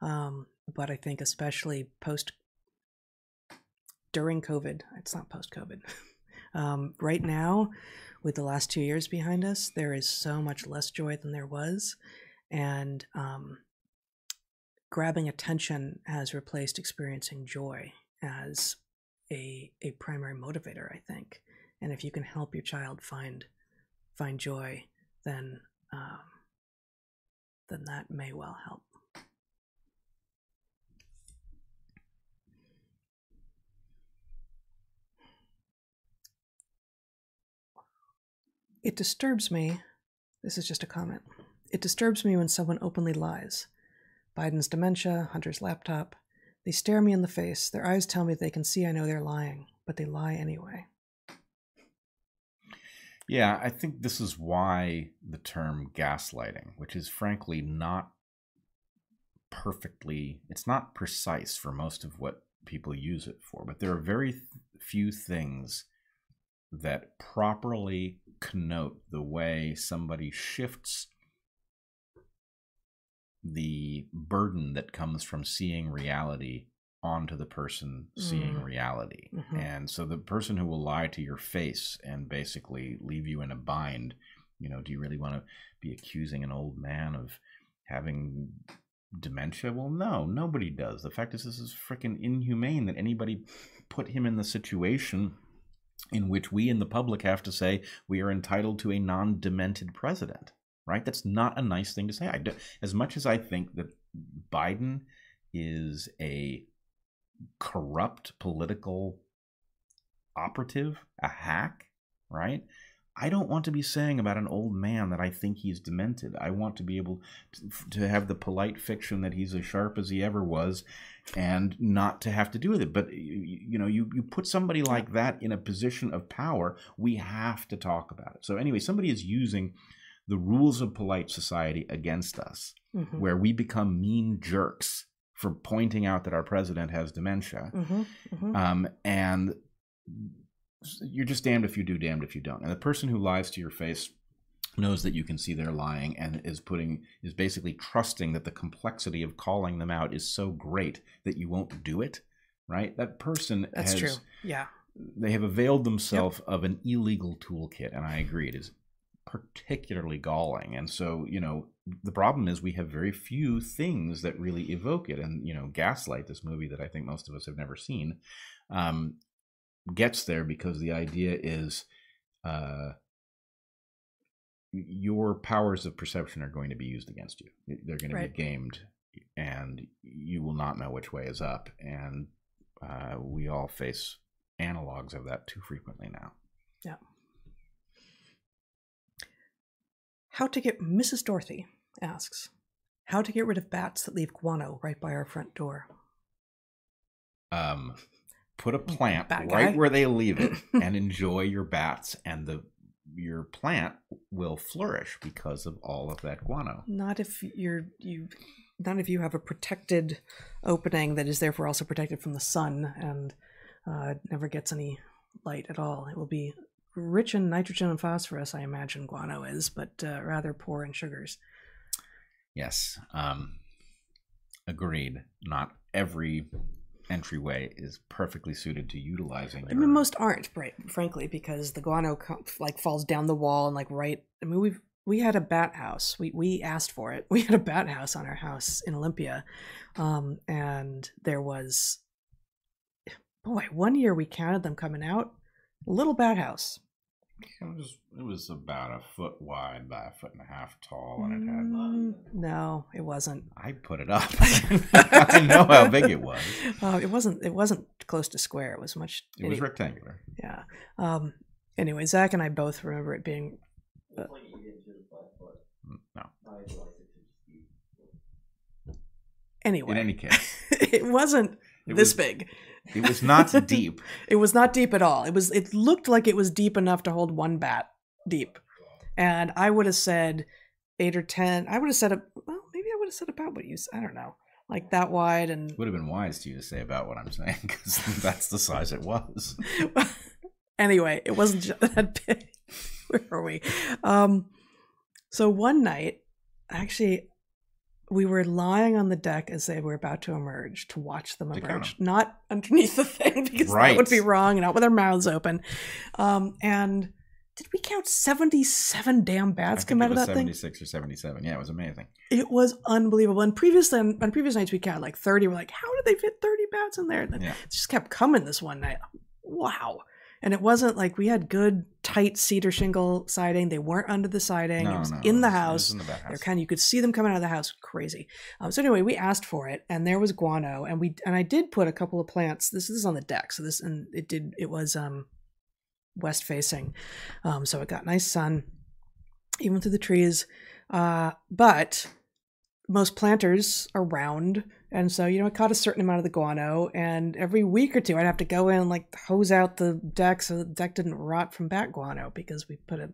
Um, but I think especially post, during COVID, it's not post-COVID. um, right now, with the last two years behind us, there is so much less joy than there was. And um, grabbing attention has replaced experiencing joy as a, a primary motivator, I think. And if you can help your child find find joy, then um, then that may well help. It disturbs me. This is just a comment. It disturbs me when someone openly lies. Biden's dementia, Hunter's laptop. They stare me in the face. Their eyes tell me they can see I know they're lying, but they lie anyway. Yeah, I think this is why the term gaslighting, which is frankly not perfectly, it's not precise for most of what people use it for, but there are very few things that properly connote the way somebody shifts the burden that comes from seeing reality onto the person seeing mm. reality. Mm-hmm. And so the person who will lie to your face and basically leave you in a bind, you know, do you really want to be accusing an old man of having dementia? Well, no, nobody does. The fact is, this is freaking inhumane that anybody put him in the situation in which we in the public have to say we are entitled to a non-demented president, right? That's not a nice thing to say. I do, as much as I think that Biden is a corrupt political operative, a hack, right? I don't want to be saying about an old man that I think he's demented. I want to be able to, to have the polite fiction that he's as sharp as he ever was and not to have to do with it. But, you know, you, you put somebody like that in a position of power, we have to talk about it. So anyway, somebody is using the rules of polite society against us, mm-hmm. where we become mean jerks for pointing out that our president has dementia. Mm-hmm, mm-hmm. Um, and you're just damned if you do, damned if you don't. And the person who lies to your face knows that you can see they're lying and is putting is basically trusting that the complexity of calling them out is so great that you won't do it, right? That person That's has, true. Yeah. They have availed themselves yep. of an illegal toolkit, and I agree it is particularly galling. And so, you know, the problem is we have very few things that really evoke it. And, you know, Gaslight, this movie that I think most of us have never seen, um, gets there because the idea is uh, your powers of perception are going to be used against you. They're going to right. be gamed, and you will not know which way is up. And uh, we all face analogs of that too frequently now. Yeah. How to get Missus Dorothy asks, how to get rid of bats that leave guano right by our front door? Um, put a plant Bat right guy. where they leave it and enjoy your bats, and the your plant will flourish because of all of that guano. Not if you're you, not if you have a protected opening that is therefore also protected from the sun and Uh, it never gets any light at all. It will be rich in nitrogen and phosphorus, I imagine guano is, but uh, rather poor in sugars. Yes. Um, agreed. Not every entryway is perfectly suited to utilizing. I mean, your... most aren't, right, frankly, because the guano like falls down the wall and like right. I mean, we've we had a bat house. We we asked for it. We had a bat house on our house in Olympia, um, and there was, boy, one year we counted them coming out. Little bat house. It was it was about a foot wide by a foot and a half tall, and it had mm, no, it wasn't. I put it up. I know how big it was. Uh, it wasn't. It wasn't close to square. It was much. It any, was rectangular. Yeah. Um. Anyway, Zach and I both remember it being. Uh, no. Anyway, in any case, it wasn't it this was, big. It was not deep. It was not deep at all. It was. It looked like it was deep enough to hold one bat deep, and I would have said eight or ten. I would have said a, well, maybe I would have said about what you. I don't know, like that wide and. Would have been wise to you to say about what I'm saying because that's the size it was. Anyway, it wasn't just that big. Where are we? Um, so one night, actually. We were lying on the deck as they were about to emerge to watch them emerge, not underneath the thing because right. that would be wrong and out with our mouths open. Um, and did we count seventy-seven damn bats come out of that seventy-six thing? seventy-six or seventy-seven. Yeah, it was amazing. It was unbelievable. And previous, on previous nights, we counted like thirty. We're like, how did they fit thirty bats in there? And yeah. It just kept coming this one night. Wow. And it wasn't like we had good tight cedar shingle siding. They weren't under the siding. No, it was no, in the house. In the house. They're kind of, you could see them coming out of the house. Crazy. Um, so anyway, we asked for it, and there was guano, and we and I did put a couple of plants. This, this is on the deck, so this and it did. It was um, west facing, um, so it got nice sun, even through the trees. Uh, but most planters are round. And so, you know, I caught a certain amount of the guano, and every week or two I'd have to go in and like hose out the deck so the deck didn't rot from bat guano because we put a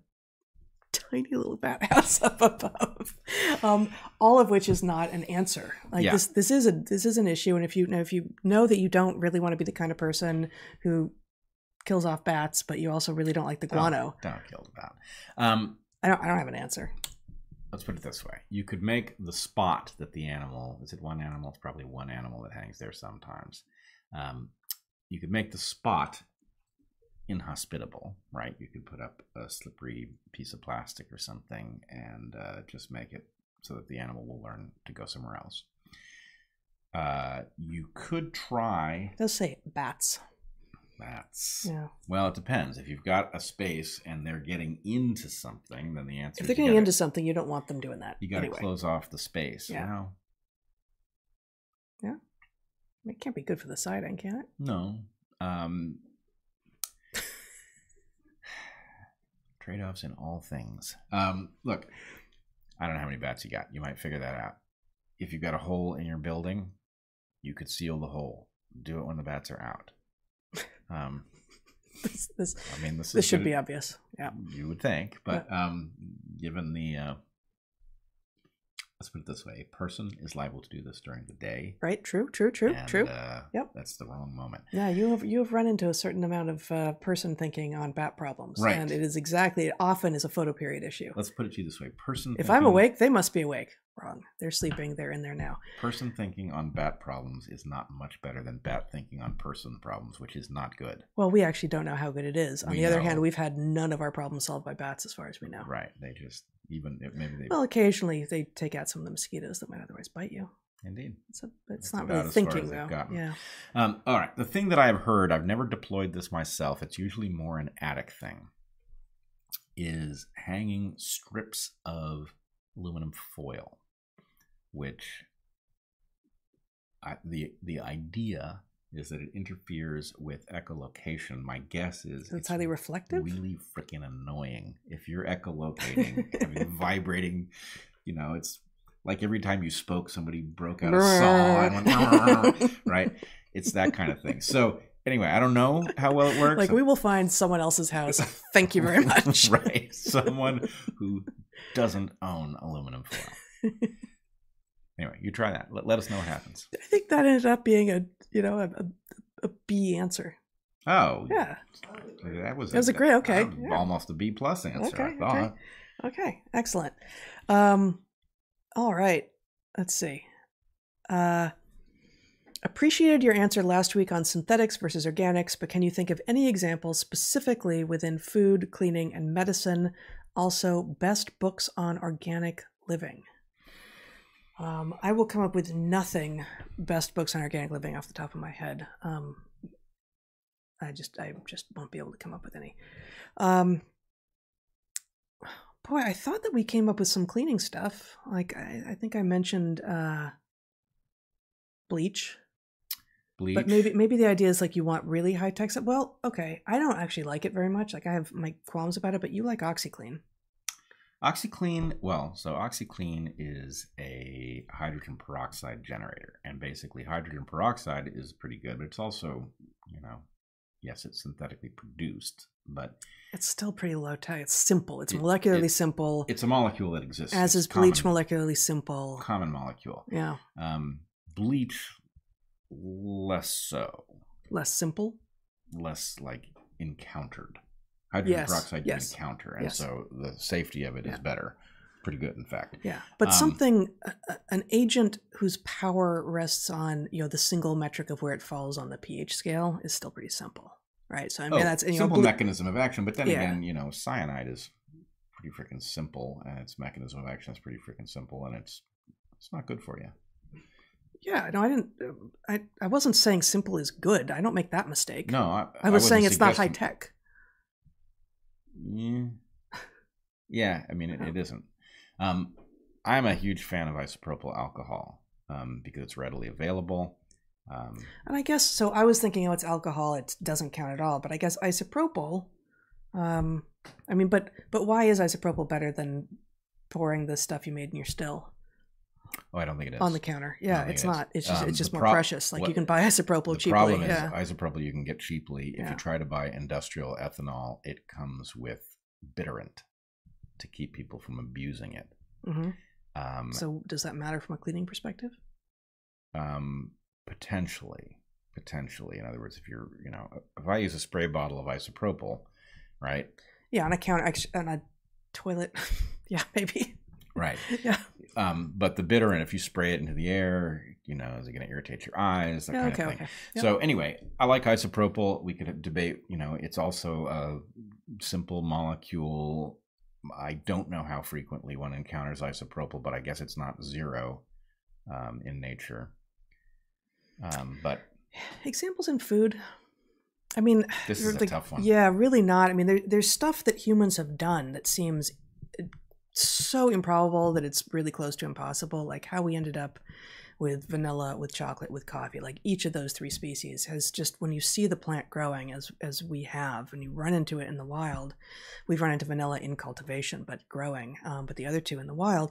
tiny little bat house up above. Um, all of which is not an answer. Like yeah. this, this is a this is an issue. And if you know if you know that you don't really want to be the kind of person who kills off bats, but you also really don't like the guano, don't, don't kill the bat. Um, I don't I don't have an answer. Let's put it this way. You could make the spot that the animal, is it one animal? It's probably one animal that hangs there sometimes. Um, you could make the spot inhospitable, right? You could put up a slippery piece of plastic or something and uh, just make it so that the animal will learn to go somewhere else. Uh, you could try... They'll say bats. Bats. Yeah. Well, it depends. If you've got a space and they're getting into something, then the answer is if they're getting gotta, into something, you don't want them doing that. You got to anyway. close off the space. Yeah. You know? Yeah. It can't be good for the siding, can it? No. Um, trade-offs in all things. Um, look, I don't know how many bats you got. You might figure that out. If you've got a hole in your building, you could seal the hole. Do it when the bats are out. Um, this, this, I mean, this, this is should good, be obvious. Yeah, you would think, but yeah. um, given the, uh, let's put it this way: a person is liable to do this during the day, right? True, true, true, and, true. Uh, yep, that's the wrong moment. Yeah, you have you have run into a certain amount of uh, person thinking on bat problems, right? And it is exactly it often is a photoperiod issue. Let's put it to you this way: person. If thinking, I'm awake, they must be awake. Wrong. They're sleeping. They're in there now. Person thinking on bat problems is not much better than bat thinking on person problems, which is not good. Well, we actually don't know how good it is. On we the other know. hand, we've had none of our problems solved by bats as far as we know. Right. They just even maybe they. Well, occasionally they take out some of the mosquitoes that might otherwise bite you. Indeed. It's, a, it's not really thinking though. Yeah. Um, all right. The thing that I've heard, I've never deployed this myself. It's usually more an attic thing. Is hanging strips of aluminum foil. Which I, the the idea is that it interferes with echolocation. My guess is so it's, it's highly reflective. Really freaking annoying if you're echolocating, I mean, vibrating. You know, it's like every time you spoke, somebody broke out a song, and right? It's that kind of thing. So anyway, I don't know how well it works. Like we will find someone else's house. Thank you very much. Right, someone who doesn't own aluminum foil. Anyway, you try that. Let, let us know what happens. I think that ended up being a, you know, a, a, a B answer. Oh. Yeah. That was, that was a, a great, okay. Um, yeah. Almost a B plus answer, okay, I thought. Okay, okay. Excellent. Um, all right. Let's see. Uh, appreciated your answer last week on synthetics versus organics, but can you think of any examples specifically within food, cleaning, and medicine? Also, best books on organic living. Um, I will come up with nothing best books on organic living off the top of my head. Um, I just I just won't be able to come up with any. Um, boy, I thought that we came up with some cleaning stuff. Like I, I think I mentioned uh, bleach. Bleach. But maybe maybe the idea is like you want really high tech stuff. Well, okay, I don't actually like it very much. Like I have my qualms about it, but you like OxyClean. OxyClean, well, so OxyClean is a hydrogen peroxide generator, and basically hydrogen peroxide is pretty good, but it's also, you know, yes, it's synthetically produced, but it's still pretty low tech. It's simple. It's it, molecularly it, simple. It's a molecule that exists. As it's is bleach common, molecularly simple. Common molecule. Yeah. Um, bleach, less so. Less simple? Less, like, encountered. Hydrogen yes, peroxide yes, you encounter, and yes. so the safety of it yeah. is better. Pretty good, in fact. Yeah, but um, something, uh, an agent whose power rests on, you know, the single metric of where it falls on the pH scale is still pretty simple, right? So I mean, oh, that's you simple know, mechanism of action. But then yeah. again, you know, cyanide is pretty freaking simple, and its mechanism of action is pretty freaking simple, and it's it's not good for you. Yeah, no, I didn't. I I wasn't saying simple is good. I don't make that mistake. No, I, I was I saying it's not high tech. Yeah. yeah, I mean, it, it isn't. Um, I'm a huge fan of isopropyl alcohol um, because it's readily available. Um, and I guess, so I was thinking, oh, it's alcohol, it doesn't count at all. But I guess isopropyl, um, I mean, but, but why is isopropyl better than pouring the stuff you made in your still? Oh, I don't think it is. On the counter. Yeah, it's it not. It's just, um, it's just more precious. Like what, you can buy isopropyl the cheaply. The problem is yeah. isopropyl you can get cheaply. Yeah. If you try to buy industrial ethanol, it comes with bitterant to keep people from abusing it. Mm-hmm. um, so does that matter from a cleaning perspective? Um, potentially. Potentially. In other words, if you're, you know, if I use a spray bottle of isopropyl, right? Yeah, on a counter, on a toilet. yeah, maybe. Right. Yeah. Um, but the bitterant, if you spray it into the air, you know, is it going to irritate your eyes? That yeah, kind okay, of thing. Okay. Yep. So anyway, I like isopropyl. We could debate, you know, it's also a simple molecule. I don't know how frequently one encounters isopropyl, but I guess it's not zero um, in nature. Um, but examples in food. I mean, this is like, a tough one. Yeah, really not. I mean, there, there's stuff that humans have done that seems so improbable that it's really close to impossible, like how we ended up with vanilla, with chocolate, with coffee. Like each of those three species has just, when you see the plant growing as as we have, when you run into it in the wild, we've run into vanilla in cultivation but growing, um, but the other two in the wild,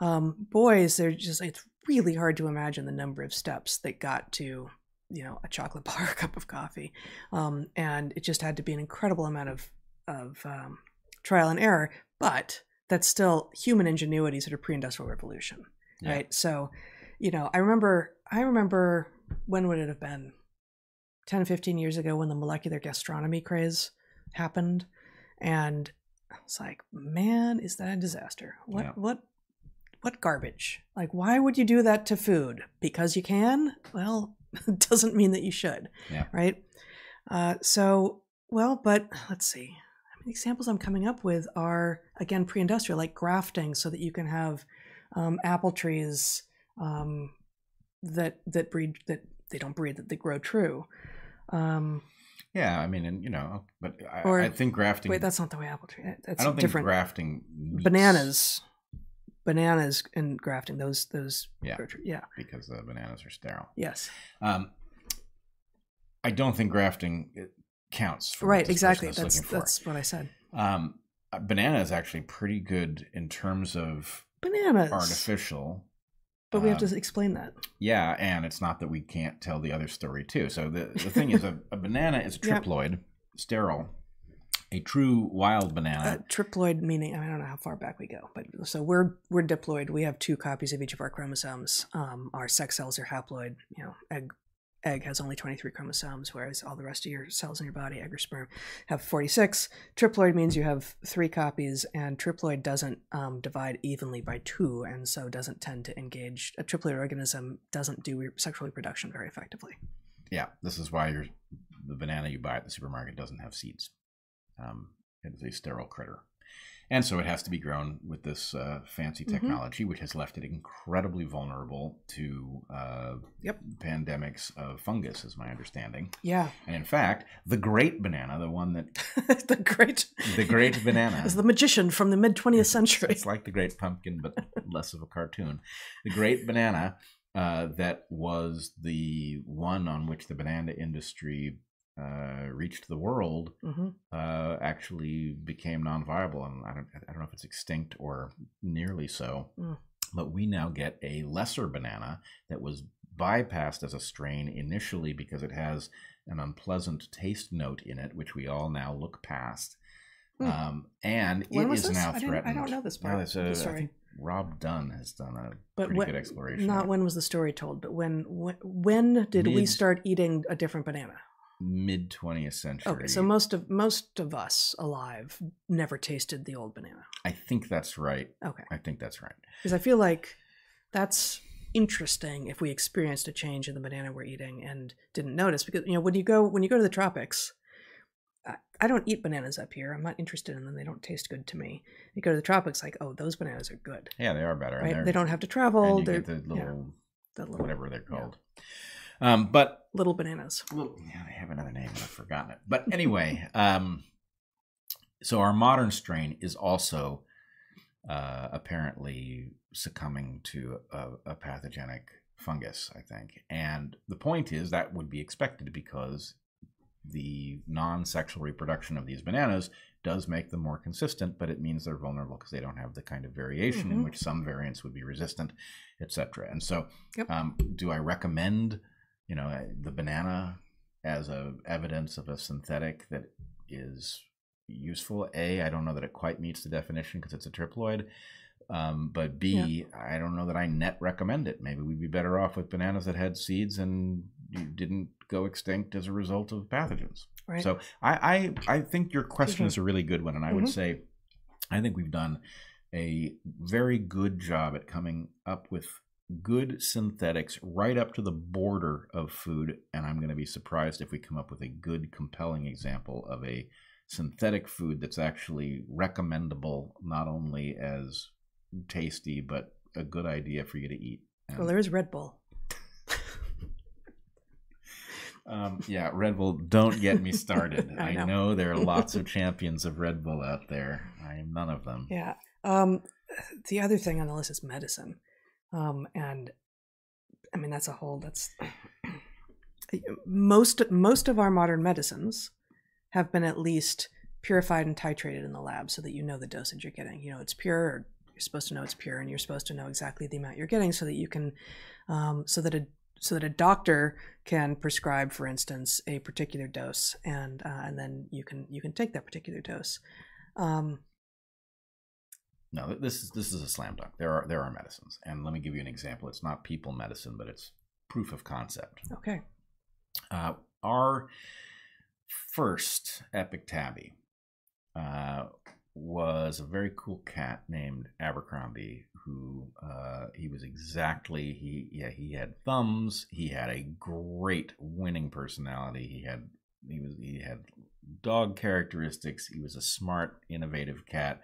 um, boys, they're just, it's really hard to imagine the number of steps that got to, you know, a chocolate bar, a cup of coffee, um, and it just had to be an incredible amount of of um, trial and error, but that's still human ingenuity, sort of pre-industrial revolution, yeah. right? So, you know, I remember, I remember, when would it have been? ten, fifteen years ago when the molecular gastronomy craze happened. And I was like, man, is that a disaster? What, yeah. what, what garbage? Like, why would you do that to food? Because you can? Well, it doesn't mean that you should, yeah. right? Uh, so, well, but let's see. The examples I'm coming up with are, again, pre-industrial, like grafting so that you can have um, apple trees um, that that breed, that they don't breed, that they grow true. Um, yeah, I mean, and you know, but I, or, I think grafting... Wait, that's not the way apple tree... That's I don't different. think grafting... Meets... Bananas. Bananas and grafting, those... those yeah, yeah. because the bananas are sterile. Yes. Um, I don't think grafting... It, counts for right exactly that's that's what I said. Um banana is actually pretty good in terms of bananas artificial, but um, we have to explain that. Yeah, and it's not that we can't tell the other story too. So the, the thing is, a, a banana is triploid, yep. sterile. A true wild banana, uh, triploid meaning, I don't know how far back we go, but so we're we're diploid. We have two copies of each of our chromosomes. Um our sex cells are haploid, you know, egg egg has only twenty-three chromosomes, whereas all the rest of your cells in your body, egg or sperm, have forty-six. Triploid means you have three copies, and triploid doesn't um, divide evenly by two, and so doesn't tend to engage. A triploid organism doesn't do sexual reproduction very effectively. Yeah, this is why your the banana you buy at the supermarket doesn't have seeds. Um, it is a sterile critter. And so it has to be grown with this uh, fancy technology, mm-hmm. which has left it incredibly vulnerable to uh, yep. pandemics of fungus, is my understanding. Yeah. And in fact, the great banana, the one that... the great... The great banana. Is the magician from the mid twentieth century. It's, it's like the great pumpkin, but less of a cartoon. The great banana uh, that was the one on which the banana industry... Uh, reached the world, mm-hmm. uh, actually became non-viable, and I don't, I don't know if it's extinct or nearly so. Mm. But we now get a lesser banana that was bypassed as a strain initially because it has an unpleasant taste note in it, which we all now look past. Mm. Um, and when it is this? now threatened. I, I don't know this part. No, it's a, Sorry. I think Rob Dunn has done a but pretty when, good exploration. Not when was the story told, but when when, when did Mid we start eating a different banana? mid twentieth century. Okay, so most of most of us alive never tasted the old banana. I think that's right. Okay. I think that's right. Because I feel like that's interesting if we experienced a change in the banana we're eating and didn't notice. Because, you know, when you go when you go to the tropics, I, I don't eat bananas up here. I'm not interested in them. They don't taste good to me. You go to the tropics, like, oh, those bananas are good. Yeah, they are better. Right? And they don't have to travel. And you get the little, yeah, the little, whatever they're called. Yeah. Um, but little bananas. Little, yeah, they have another name, and I've forgotten it. But anyway, um, so our modern strain is also uh, apparently succumbing to a, a pathogenic fungus, I think. And the point is that would be expected because the non-sexual reproduction of these bananas does make them more consistent, but it means they're vulnerable because they don't have the kind of variation mm-hmm. in which some variants would be resistant, et cetera. And so, yep. um, do I recommend... You know, the banana as a evidence of a synthetic that is useful. A, I don't know that it quite meets the definition because it's a triploid. Um, but B, yeah. I don't know that I net recommend it. Maybe we'd be better off with bananas that had seeds and didn't go extinct as a result of pathogens. Right. So I, I, I think your question mm-hmm. is a really good one. And I mm-hmm. would say I think we've done a very good job at coming up with good synthetics right up to the border of food, and I'm going to be surprised if we come up with a good, compelling example of a synthetic food that's actually recommendable, not only as tasty, but a good idea for you to eat. And well, there is Red Bull. um, yeah, Red Bull, don't get me started. I, know. I know there are lots of champions of Red Bull out there. I am none of them. Yeah. Um, the other thing on the list is medicine. Um, and I mean, that's a whole, that's most, most of our modern medicines have been at least purified and titrated in the lab so that you know the dosage you're getting, you know, it's pure, or you're supposed to know it's pure, and you're supposed to know exactly the amount you're getting so that you can, um, so that a, so that a doctor can prescribe, for instance, a particular dose, and, uh, and then you can, you can take that particular dose. Um, No, this is this is a slam dunk. There are there are medicines, and let me give you an example. It's not people medicine, but it's proof of concept. Okay. Uh, our first epic tabby uh, was a very cool cat named Abercrombie, who uh, he was exactly he yeah he had thumbs. He had a great winning personality. He had he was he had dog characteristics. He was a smart, innovative cat.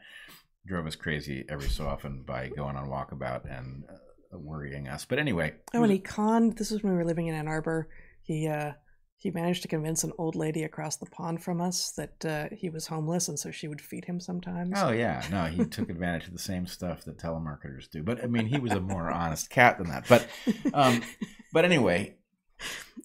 Drove us crazy every so often by going on walkabout and uh, worrying us. But anyway. Oh, and he conned. This was when we were living in Ann Arbor. He uh, he managed to convince an old lady across the pond from us that uh, he was homeless, and so she would feed him sometimes. Oh, yeah. No, he took advantage of the same stuff that telemarketers do. But, I mean, he was a more honest cat than that. But, um, but anyway.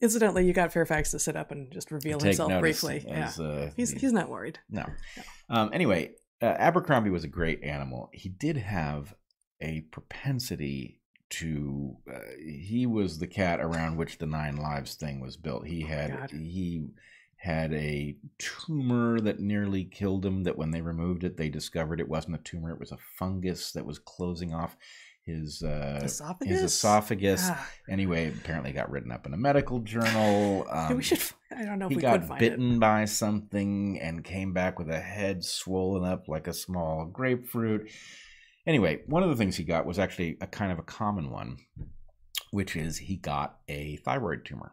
Incidentally, you got Fairfax to sit up and just reveal himself briefly. As, yeah. uh, he's, he's not worried. No. no. Um, anyway. Uh, Abercrombie was a great animal. He did have a propensity to, uh, he was the cat around which the Nine Lives thing was built. He had, oh, he had a tumor that nearly killed him that when they removed it, they discovered it wasn't a tumor. It was a fungus that was closing off his uh, esophagus. His esophagus. Yeah. Anyway, apparently got written up in a medical journal. Um, we should. I don't know. If he we got could find bitten it. by something and came back with a head swollen up like a small grapefruit. Anyway, one of the things he got was actually a kind of a common one, which is he got a thyroid tumor.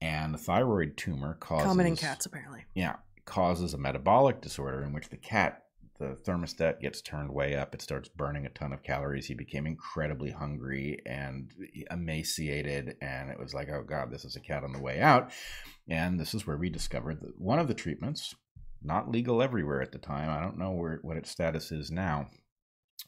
And the thyroid tumor causes... Common in cats, apparently. Yeah, causes a metabolic disorder in which the cat, the thermostat gets turned way up. It starts burning a ton of calories. He became incredibly hungry and emaciated. And it was like, oh, God, this is a cat on the way out. And this is where we discovered that one of the treatments, not legal everywhere at the time. I don't know where what its status is now.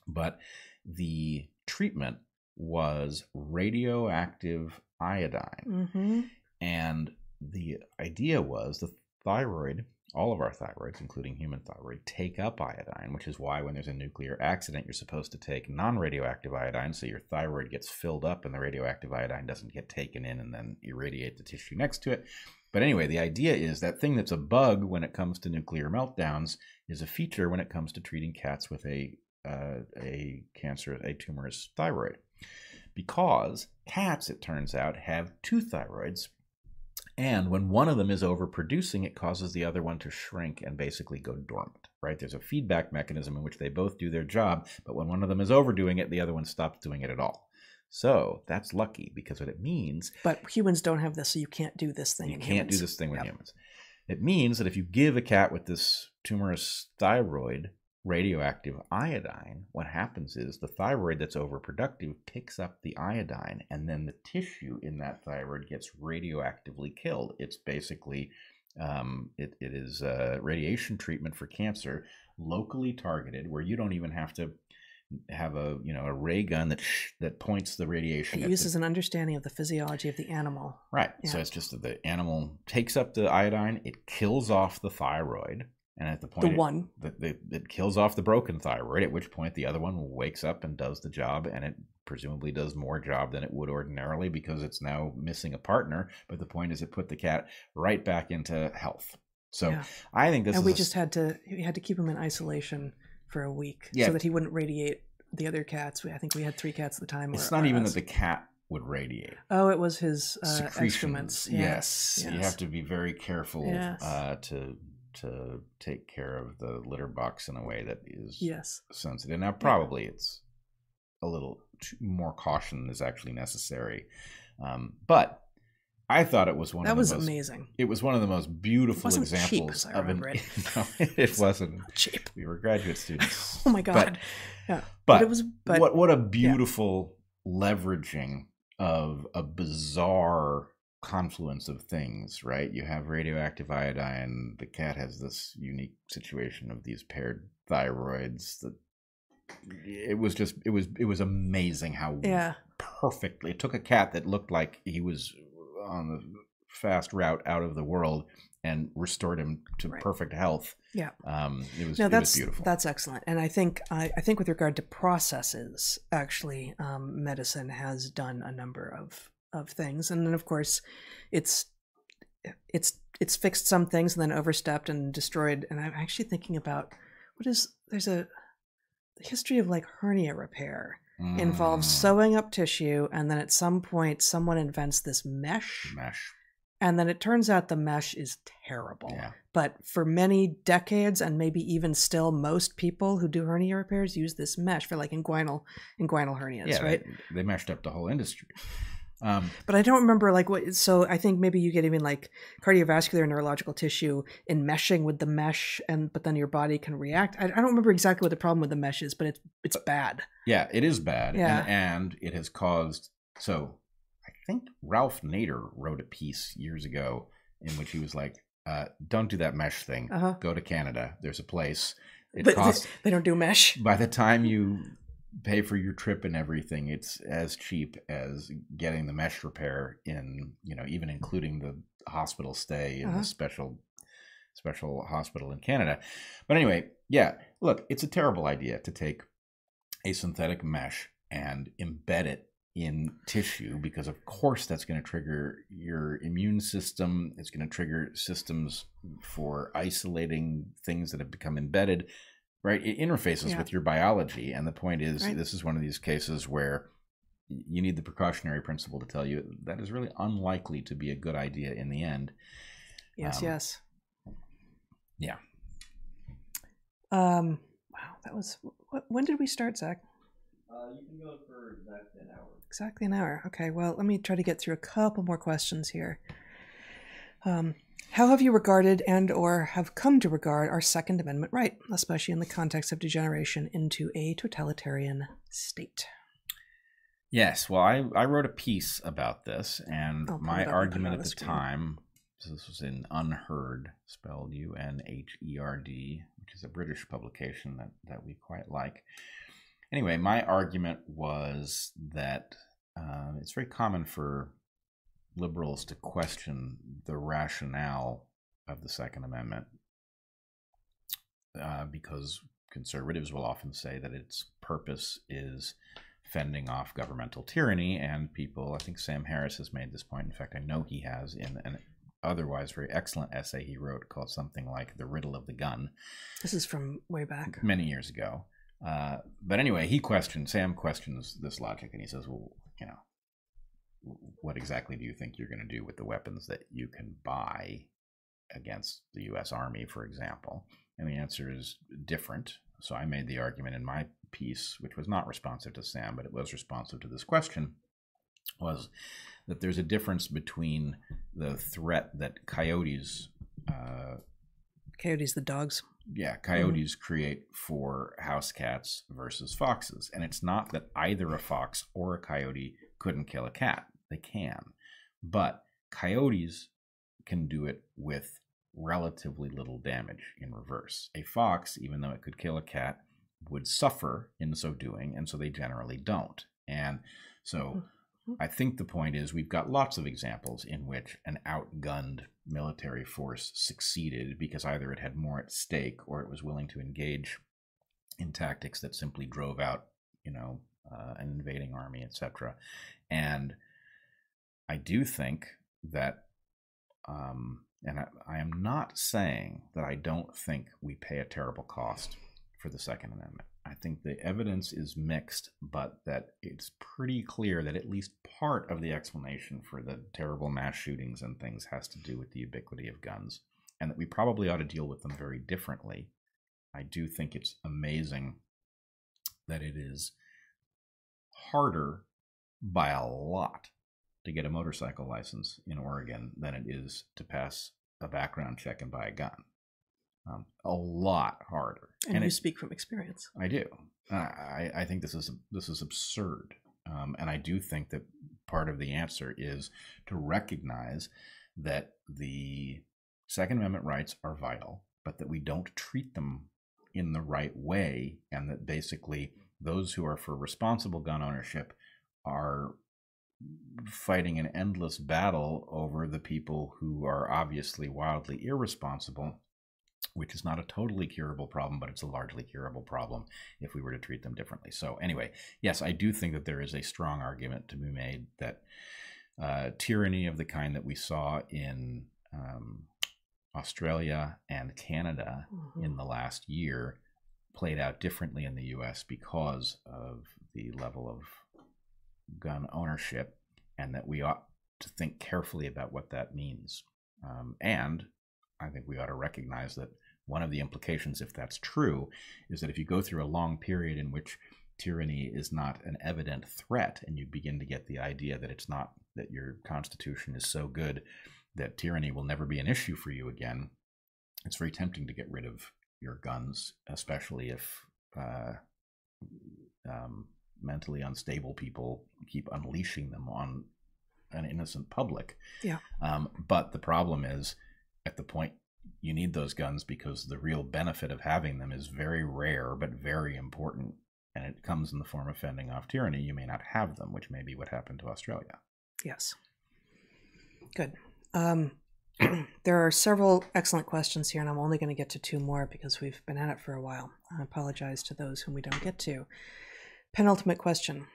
But the treatment was radioactive iodine. Mm-hmm. And the idea was the thyroid, all of our thyroids, including human thyroid, take up iodine, which is why when there's a nuclear accident, you're supposed to take non-radioactive iodine. So your thyroid gets filled up and the radioactive iodine doesn't get taken in and then irradiate the tissue next to it. But anyway, the idea is that thing that's a bug when it comes to nuclear meltdowns is a feature when it comes to treating cats with a uh, a cancer, a tumorous thyroid. Because cats, it turns out, have two thyroids. And when one of them is overproducing, it causes the other one to shrink and basically go dormant, right? There's a feedback mechanism in which they both do their job, but when one of them is overdoing it, the other one stops doing it at all. So that's lucky because what it means... But humans don't have this, so you can't do this thing you in humans. You can't do this thing with yep. humans. It means that if you give a cat with this tumorous thyroid radioactive iodine, what happens is the thyroid that's overproductive picks up the iodine, and then the tissue in that thyroid gets radioactively killed. It's basically, um, it, it is uh, radiation treatment for cancer, locally targeted, where you don't even have to have a, you know, a ray gun that sh- that points the radiation. It uses the... an understanding of the physiology of the animal. Right. Yeah. So it's just that the animal takes up the iodine, it kills off the thyroid. And at the point, the one. It, the, the, it kills off the broken thyroid, at which point the other one wakes up and does the job, and it presumably does more job than it would ordinarily because it's now missing a partner. But the point is it put the cat right back into health. So yeah. I think this and is... And we a, just had to we had to keep him in isolation for a week yeah. so that he wouldn't radiate the other cats. I think we had three cats at the time. It's or, not or even us. that the cat... would radiate. Oh, it was his uh, excrements. Yes. Yes. yes. You have to be very careful yes. uh, to to take care of the litter box in a way that is yes. sensitive. Now, probably yeah. it's a little too, more caution is actually necessary. Um, but I thought it was one that of the was most, amazing. It was one of the most beautiful it wasn't examples cheap, as I of an. It. No, it, it wasn't not cheap. We were graduate students. Oh my God! But, yeah. but, but it was. But, what what a beautiful yeah. leveraging of a bizarre confluence of things, right? You have radioactive iodine. The cat has this unique situation of these paired thyroids. That it was just, it was, it was amazing how yeah. perfectly it took a cat that looked like he was on the fast route out of the world and restored him to right. perfect health. Yeah, um, it was. No, it that's was beautiful. That's excellent, and I think I, I think with regard to processes, actually, um, medicine has done a number of of things, and then of course, it's it's it's fixed some things and then overstepped and destroyed. And I'm actually thinking about what is there's a the history of like hernia repair. Mm. Involves sewing up tissue, and then at some point, someone invents this mesh. Mesh. And then it turns out the mesh is terrible. Yeah. But for many decades, and maybe even still, most people who do hernia repairs use this mesh for like inguinal, inguinal hernias, yeah, right? They, they meshed up the whole industry. Um, but I don't remember like what, so I think maybe you get even like cardiovascular and neurological tissue in meshing with the mesh, and but then your body can react. I, I don't remember exactly what the problem with the mesh is, but it's it's bad. Yeah, it is bad. Yeah. And, and it has caused, so... I think Ralph Nader wrote a piece years ago in which he was like, uh, don't do that mesh thing. Uh-huh. Go to Canada. There's a place. It but costs, they don't do mesh. By the time you pay for your trip and everything, it's as cheap as getting the mesh repair in, you know, even including the hospital stay in uh-huh. the special special hospital in Canada. But anyway, yeah, look, it's a terrible idea to take a synthetic mesh and embed it in tissue, because of course that's going to trigger your immune system. It's going to trigger systems for isolating things that have become embedded. right? It interfaces yeah. with your biology. And the point is, right. this is one of these cases where you need the precautionary principle to tell you that is really unlikely to be a good idea in the end. Yes, um, yes. Yeah. Um, wow, that was, what, when did we start, Zach? Uh, you can go for exactly an hour. Exactly an hour. Okay, well, let me try to get through a couple more questions here. Um, how have you regarded and or have come to regard our Second Amendment right, especially in the context of degeneration into a totalitarian state? Yes, well, I, I wrote a piece about this, and my argument at the time, so this was in Unheard, spelled U N H E R D, which is a British publication that, that we quite like. Anyway, my argument was that uh, it's very common for liberals to question the rationale of the Second Amendment uh, because conservatives will often say that its purpose is fending off governmental tyranny, and people, I think Sam Harris has made this point, in fact I know he has, in an otherwise very excellent essay he wrote called something like The Riddle of the Gun. This is from way back. Many years ago. Uh, but anyway, he questions, Sam questions this logic, and he says, well, you know, what exactly do you think you're going to do with the weapons that you can buy against the U S Army, for example? And the answer is different. So I made the argument in my piece, which was not responsive to Sam, but it was responsive to this question, was that there's a difference between the threat that coyotes... Uh, coyotes, the dogs. Yeah, coyotes mm-hmm. create for house cats versus foxes. And it's not that either a fox or a coyote couldn't kill a cat. They can. But coyotes can do it with relatively little damage in reverse. A fox, even though it could kill a cat, would suffer in so doing, and so they generally don't. And so mm-hmm. I think the point is we've got lots of examples in which an outgunned military force succeeded because either it had more at stake or it was willing to engage in tactics that simply drove out, you know, uh, an invading army, et cetera. And I do think that um, and I, I am not saying that I don't think we pay a terrible cost for the Second Amendment. I think the evidence is mixed, but that it's pretty clear that at least part of the explanation for the terrible mass shootings and things has to do with the ubiquity of guns, and that we probably ought to deal with them very differently. I do think it's amazing that it is harder by a lot to get a motorcycle license in Oregon than it is to pass a background check and buy a gun. Um, a lot harder. And, and you it, speak from experience. I do. Uh, I, I think this is this is absurd. Um, and I do think that part of the answer is to recognize that the Second Amendment rights are vital, but that we don't treat them in the right way, and that basically those who are for responsible gun ownership are fighting an endless battle over the people who are obviously wildly irresponsible, which is not a totally curable problem, but it's a largely curable problem if we were to treat them differently. So anyway, yes, I do think that there is a strong argument to be made that uh, tyranny of the kind that we saw in um, Australia and Canada mm-hmm. in the last year played out differently in the U S because of the level of gun ownership, and that we ought to think carefully about what that means. Um, and I think we ought to recognize that one of the implications, if that's true, is that if you go through a long period in which tyranny is not an evident threat, and you begin to get the idea that it's not, that your constitution is so good that tyranny will never be an issue for you again, it's very tempting to get rid of your guns, especially if uh, um, mentally unstable people keep unleashing them on an innocent public. Yeah. Um, but the problem is, at the point you need those guns because the real benefit of having them is very rare but very important, and it comes in the form of fending off tyranny. You may not have them, which may be what happened to Australia. Yes. Good. Um, there are several excellent questions here, and I'm only going to get to two more because we've been at it for a while. I apologize to those whom we don't get to. Penultimate question.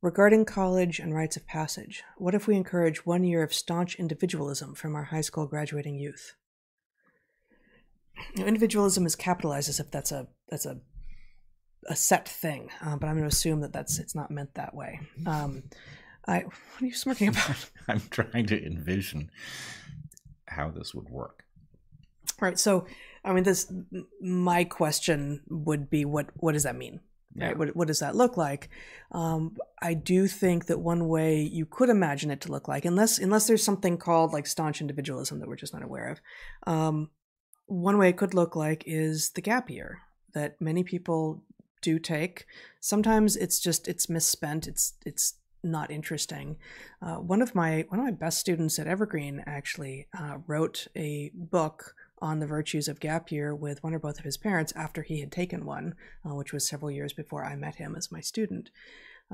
Regarding college and rites of passage, what if we encourage one year of staunch individualism from our high school graduating youth? you know, individualism is capitalized as if that's a that's a a set thing, um, but I'm going to assume that that's it's not meant that way. Um, I what are you smirking about? I'm trying to envision how this would work. All right, so I mean, this my question would be, what what does that mean? Yeah. Right? What what does that look like? Um, I do think that one way you could imagine it to look like, unless unless there's something called like staunch individualism that we're just not aware of. Um, one way it could look like is the gap year that many people do take. Sometimes it's just it's misspent. It's it's not interesting. Uh, one of my one of my best students at Evergreen actually uh, wrote a book on the virtues of gap year with one or both of his parents after he had taken one, uh, which was several years before I met him as my student.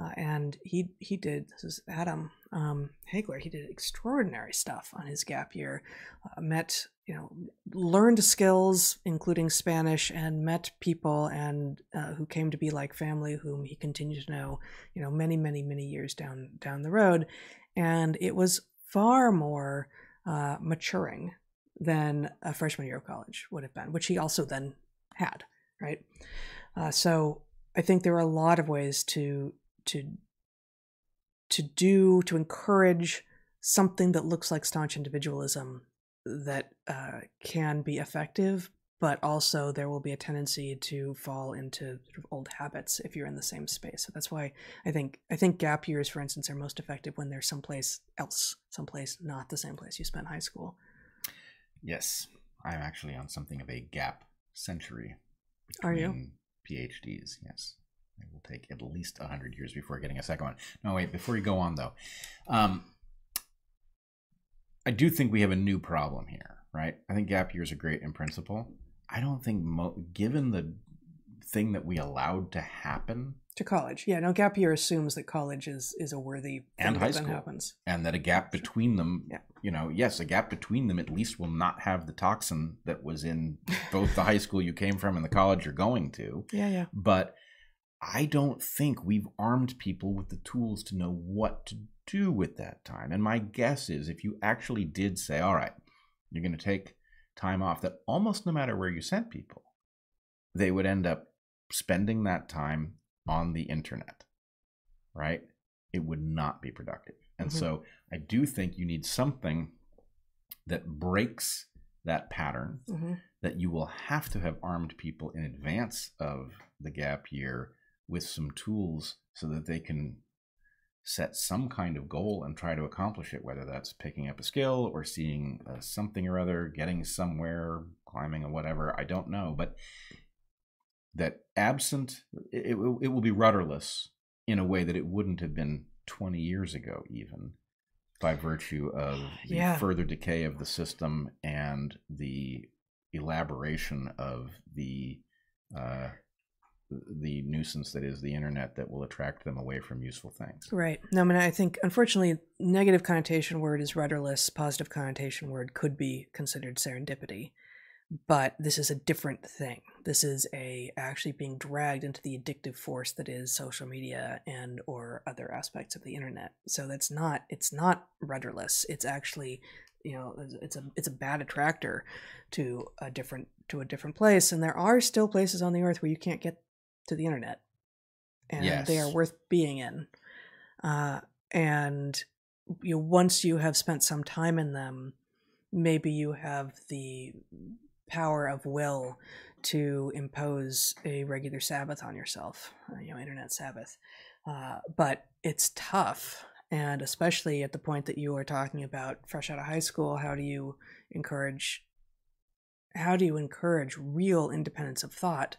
Uh, and he he did, this is Adam um, Hagler, he did extraordinary stuff on his gap year, uh, met, you know, learned skills, including Spanish, and met people and uh, who came to be like family, whom he continued to know, you know, many, many, many years down, down the road. And it was far more uh, maturing than a freshman year of college would have been, which he also then had, right? Uh, so I think there are a lot of ways to to to do, to encourage something that looks like staunch individualism that uh, can be effective, but also there will be a tendency to fall into sort of old habits if you're in the same space. So that's why I think I think gap years, for instance, are most effective when they're someplace else, someplace not the same place you spent high school. Yes, I'm actually on something of a gap century. Are you? PhDs, yes. It will take at least one hundred years before getting a second one. No, wait, before you go on, though, um, I do think we have a new problem here, right? I think gap years are great in principle. I don't think, mo given the thing that we allowed to happen... To college. Yeah, no, gap year assumes that college is, is a worthy and thing high that school. Then happens. And that a gap between them, yeah. you know, yes, a gap between them at least will not have the toxin that was in both the high school you came from and the college you're going to. Yeah, yeah. But I don't think we've armed people with the tools to know what to do with that time. And my guess is if you actually did say, all right, you're going to take time off, that almost no matter where you sent people, they would end up spending that time on the internet, right? It would not be productive. And mm-hmm. so I do think you need something that breaks that pattern, mm-hmm. that you will have to have armed people in advance of the gap year with some tools so that they can set some kind of goal and try to accomplish it, whether that's picking up a skill or seeing uh, something or other, getting somewhere, climbing or whatever, I don't know. But that absent, it, it will be rudderless in a way that it wouldn't have been twenty years ago, even by virtue of the yeah. further decay of the system and the elaboration of the uh, the nuisance that is the internet that will attract them away from useful things. Right. No, I mean, I think, unfortunately, negative connotation word is rudderless. Positive connotation word could be considered serendipity. But this is a different thing. This is a actually being dragged into the addictive force that is social media and or other aspects of the internet. So that's not, it's not rudderless. It's actually, you know, it's a it's a bad attractor to a different to a different place. And there are still places on the earth where you can't get to the internet, and yes. they are worth being in. Uh, and you know, once you have spent some time in them, maybe you have the power of will to impose a regular Sabbath on yourself, you know, internet Sabbath. Uh, but it's tough. And especially at the point that you are talking about fresh out of high school, how do you encourage, how do you encourage real independence of thought?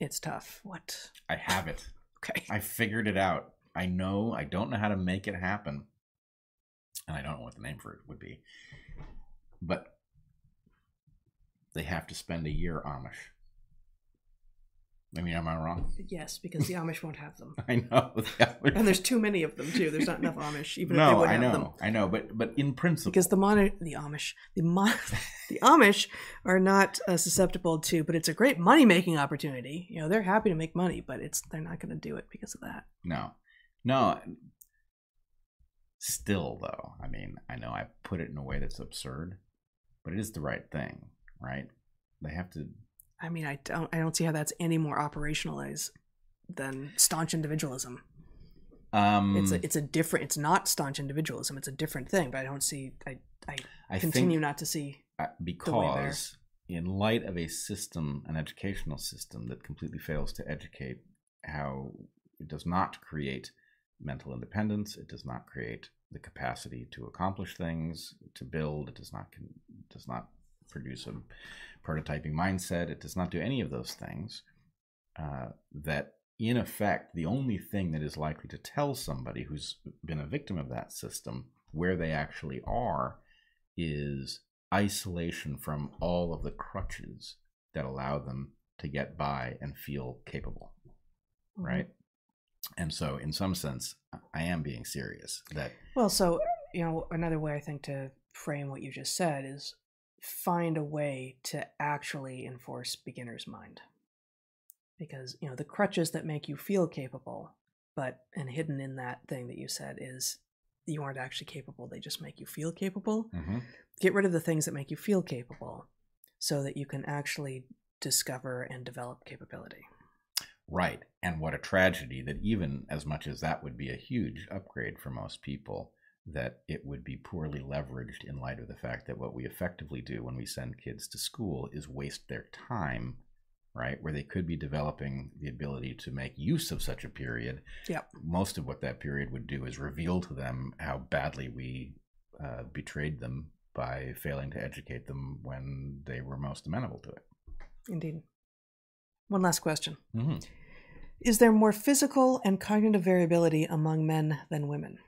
It's tough. What? I have it. Okay. I figured it out. I know, I don't know how to make it happen. And I don't know what the name for it would be. But they have to spend a year Amish. I mean, am I wrong? Yes, because the Amish won't have them. I know. The Amish. And there's too many of them, too. There's not enough Amish, even no, if they would have know, them. No, I know. I know. But, but in principle. Because the, mon the Amish the, mon the Amish are not uh, susceptible to, but it's a great money-making opportunity. You know, they're happy to make money, but it's they're not going to do it because of that. No. No. Still, though, I mean, I know I put it in a way that's absurd, but it is the right thing. right? They have to. I mean, I don't, I don't see how that's any more operationalized than staunch individualism. Um, it's a, it's a different. It's not staunch individualism. It's a different thing. But I don't see. I, I, I continue think, not to see uh, because the in light of a system, an educational system that completely fails to educate, how it does not create mental independence. It does not create the capacity to accomplish things, to build. It does not. Con- does not. produce a prototyping mindset. It does not do any of those things. Uh, that, in effect, the only thing that is likely to tell somebody who's been a victim of that system where they actually are is isolation from all of the crutches that allow them to get by and feel capable, right? And so, in some sense, I am being serious. That well, so, you know, another way I think to frame what you just said is find a way to actually enforce beginner's mind, because you know the crutches that make you feel capable, but and hidden in that thing that you said is you aren't actually capable. They just make you feel capable. Mm-hmm. Get rid of the things that make you feel capable, so that you can actually discover and develop capability. Right, and what a tragedy that even as much as that would be a huge upgrade for most people, that it would be poorly leveraged in light of the fact that what we effectively do when we send kids to school is waste their time, right? Where they could be developing the ability to make use of such a period. Yep. Most of what that period would do is reveal to them how badly we uh, betrayed them by failing to educate them when they were most amenable to it. Indeed. One last question. Mm-hmm. Is there more physical and cognitive variability among men than women?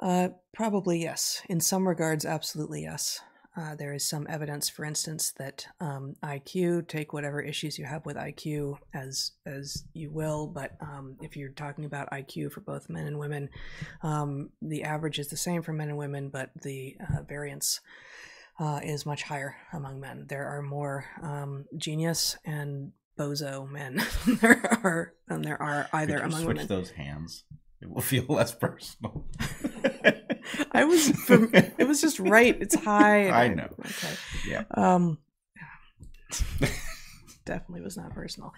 Uh, probably yes. In some regards, absolutely yes. Uh, there is some evidence, for instance, that um, I Q, take whatever issues you have with I Q as as you will, but um, if you're talking about I Q for both men and women, um, the average is the same for men and women, but the uh, variance uh, is much higher among men. There are more um, genius and bozo men than there are, than there are either among switch women. Switch those hands. It will feel less personal. I was, from, it was just right. It's high. I know. Okay. Yeah. Um, definitely was not personal.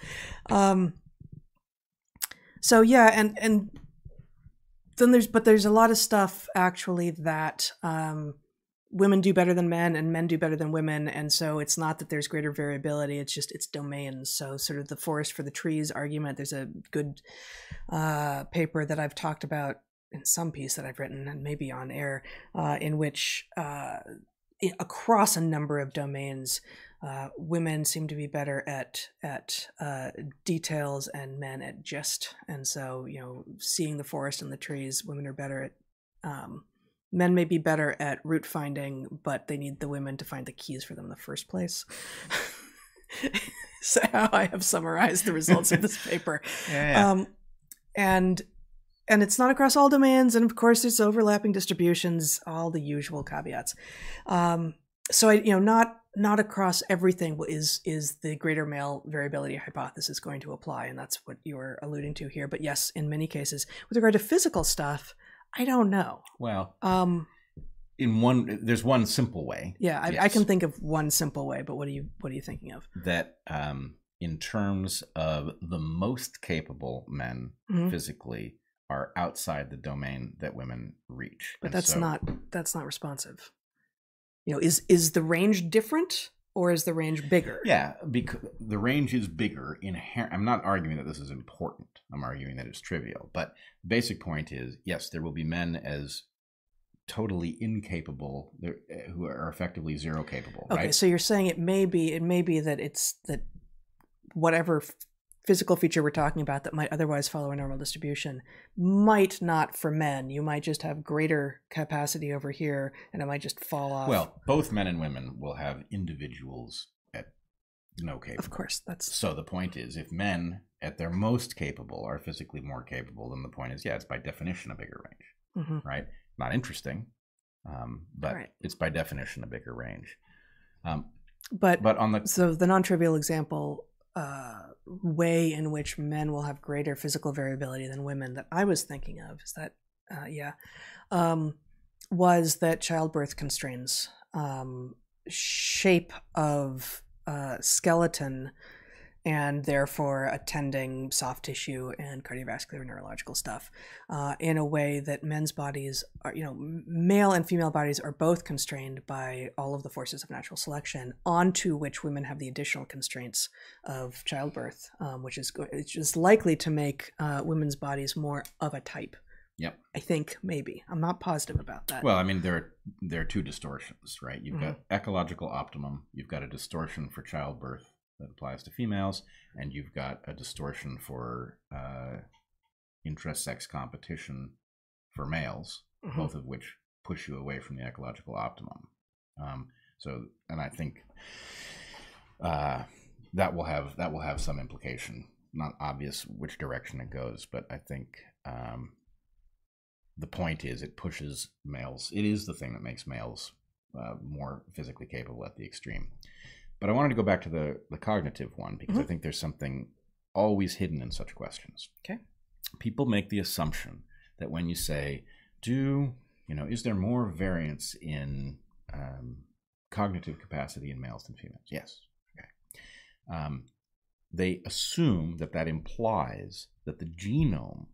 Um, so yeah, and and then there's but there's a lot of stuff actually that um, women do better than men, and men do better than women, and so it's not that there's greater variability. It's just it's domains. So sort of the forest for the trees argument. There's a good uh, paper that I've talked about in some piece that I've written and maybe on air, uh, in which uh, across a number of domains, uh, women seem to be better at at uh, details and men at gist. And so, you know, seeing the forest and the trees, women are better at. Um, men may be better at root finding, but they need the women to find the keys for them in the first place. So how I have summarized the results of this paper. Yeah, yeah. Um, and. And it's not across all domains, and of course, there's overlapping distributions, all the usual caveats. Um, so, I, you know, not not across everything is is the greater male variability hypothesis going to apply, and that's what you were alluding to here. But yes, in many cases, with regard to physical stuff, I don't know. Well, um, in one, there's one simple way. Yeah, I, yes. I can think of one simple way, but what are you what are you thinking of? That um, in terms of the most capable men mm-hmm. physically. Are outside the domain that women reach. But and that's so, not that's not responsive. You know, is is the range different or is the range bigger? Yeah, because the range is bigger. Inher- I'm not arguing that this is important. I'm arguing that it's trivial. But the basic point is, yes, there will be men as totally incapable who are effectively zero capable. Okay, right? So you're saying it may be it may be that it's that whatever. F- physical feature we're talking about that might otherwise follow a normal distribution might not for men. You might just have greater capacity over here and it might just fall off. Well, both men and women will have individuals at no capable. Of course, that's... So the point is, if men at their most capable are physically more capable, then the point is, yeah, it's by definition a bigger range, mm-hmm. right? Not interesting, um, but right. It's by definition a bigger range. Um, but, but on the... So the non-trivial example... Uh, way in which men will have greater physical variability than women that I was thinking of is that uh, yeah um, was that childbirth constrains um, shape of uh, skeleton, and therefore attending soft tissue and cardiovascular and neurological stuff uh, in a way that men's bodies are, you know, male and female bodies are both constrained by all of the forces of natural selection, onto which women have the additional constraints of childbirth, um, which is which is likely to make uh, women's bodies more of a type. Yep. I think maybe. I'm not positive about that. Well, I mean, there are, there are two distortions, right? You've mm-hmm. got ecological optimum. You've got a distortion for childbirth that applies to females, and you've got a distortion for uh, intra-sex competition for males, mm-hmm. both of which push you away from the ecological optimum. Um, so, and I think uh, that will have that will have some implication. Not obvious which direction it goes, but I think um, the point is it pushes males. It is the thing that makes males uh, more physically capable at the extreme. But I wanted to go back to the, the cognitive one, because mm-hmm. I think there's something always hidden in such questions. Okay. People make the assumption that when you say, do, you know, is there more variance in um, cognitive capacity in males than females? Yes. Okay. Um, they assume that that implies that the genome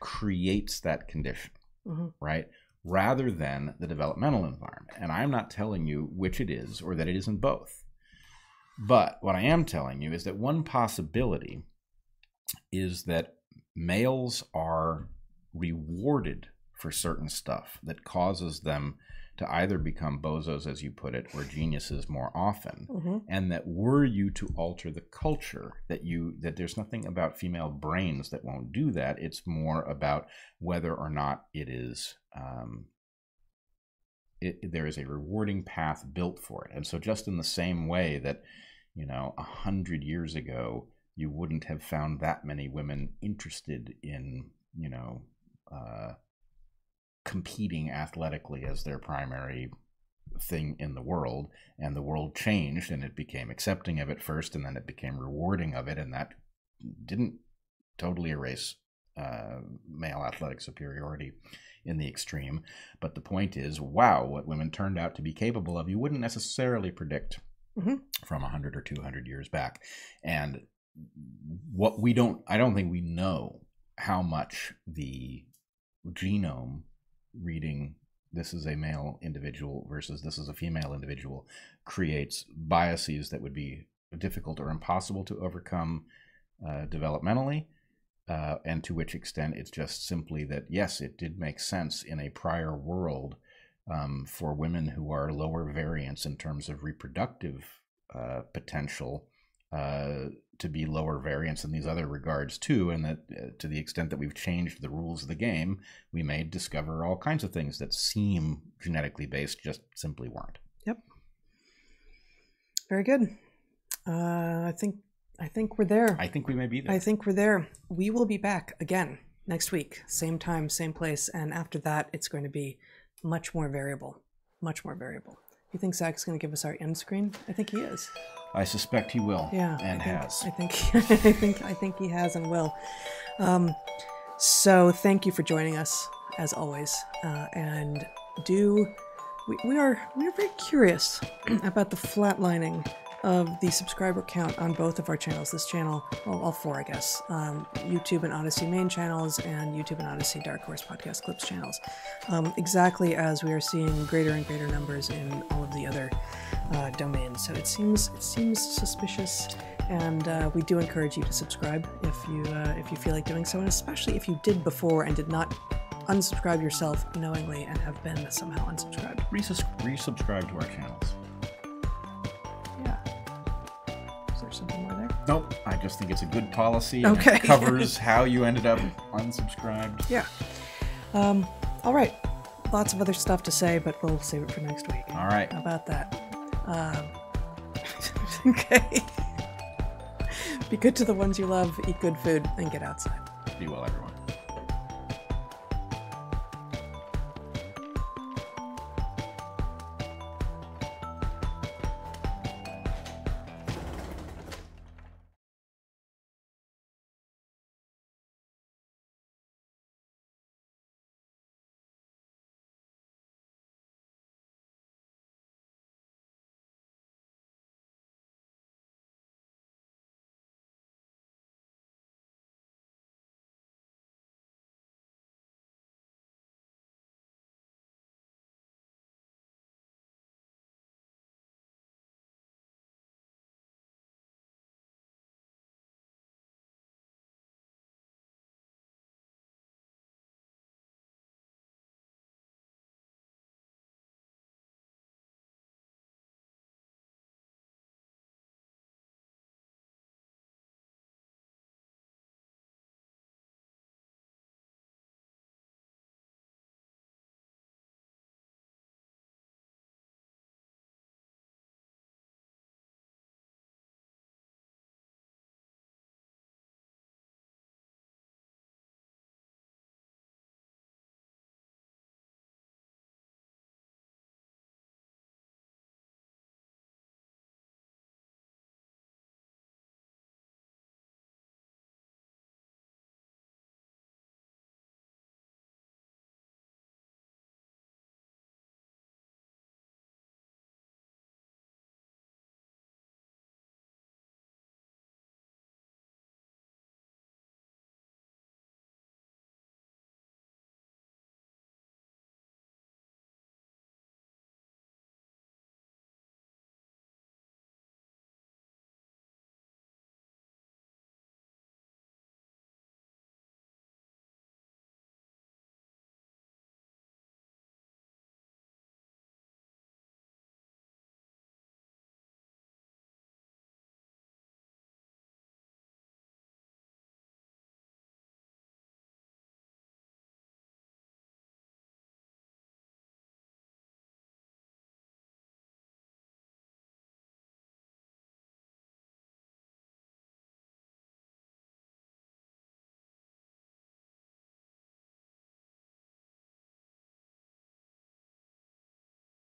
creates that condition, mm-hmm. right? Rather than the developmental environment. And I'm not telling you which it is or that it isn't both. But what I am telling you is that one possibility is that males are rewarded for certain stuff that causes them to either become bozos, as you put it, or geniuses more often. Mm-hmm. And that were you to alter the culture, that you that there's nothing about female brains that won't do that. It's more about whether or not it is um, it, there is a rewarding path built for it. And so just in the same way that, you know, a hundred years ago, you wouldn't have found that many women interested in, you know, uh, competing athletically as their primary thing in the world. And the world changed, and it became accepting of it first, and then it became rewarding of it. And that didn't totally erase uh, male athletic superiority in the extreme. But the point is, wow, what women turned out to be capable of, you wouldn't necessarily predict mm-hmm. from a hundred or two hundred years back. And what we don't, I don't think we know how much the genome reading, this is a male individual versus this is a female individual, creates biases that would be difficult or impossible to overcome uh, developmentally. Uh, and to which extent it's just simply that, yes, it did make sense in a prior world um, for women who are lower variance in terms of reproductive uh, potential uh, to be lower variance in these other regards too, and that uh, to the extent that we've changed the rules of the game, we may discover all kinds of things that seem genetically based, just simply weren't. Yep. Very good. Uh, I think... I think we're there. I think we may be there. I think we're there. We will be back again next week. Same time, same place. And after that, it's going to be much more variable. Much more variable. You think Zach's going to give us our end screen? I think he is. I suspect he will. Yeah. And I think, has. I think, I think, I think he has and will. Um, so thank you for joining us, as always. Uh, and do... We, we, are, we are very curious about the flatlining of the subscriber count on both of our channels, this channel, well, all four, I guess, um, YouTube and Odyssey main channels, and YouTube and Odyssey Dark Horse Podcast Clips channels, um, exactly as we are seeing greater and greater numbers in all of the other uh, domains. So it seems it seems suspicious, and uh, we do encourage you to subscribe if you uh, if you feel like doing so, and especially if you did before and did not unsubscribe yourself knowingly and have been somehow unsubscribed. Resus- resubscribe to our channels. Something more there? Nope. I just think it's a good policy. Okay. It covers how you ended up unsubscribed. Yeah. Um, all right. Lots of other stuff to say, but we'll save it for next week. All right. How about that? Um, okay. Be good to the ones you love, eat good food, and get outside. Be well, everyone.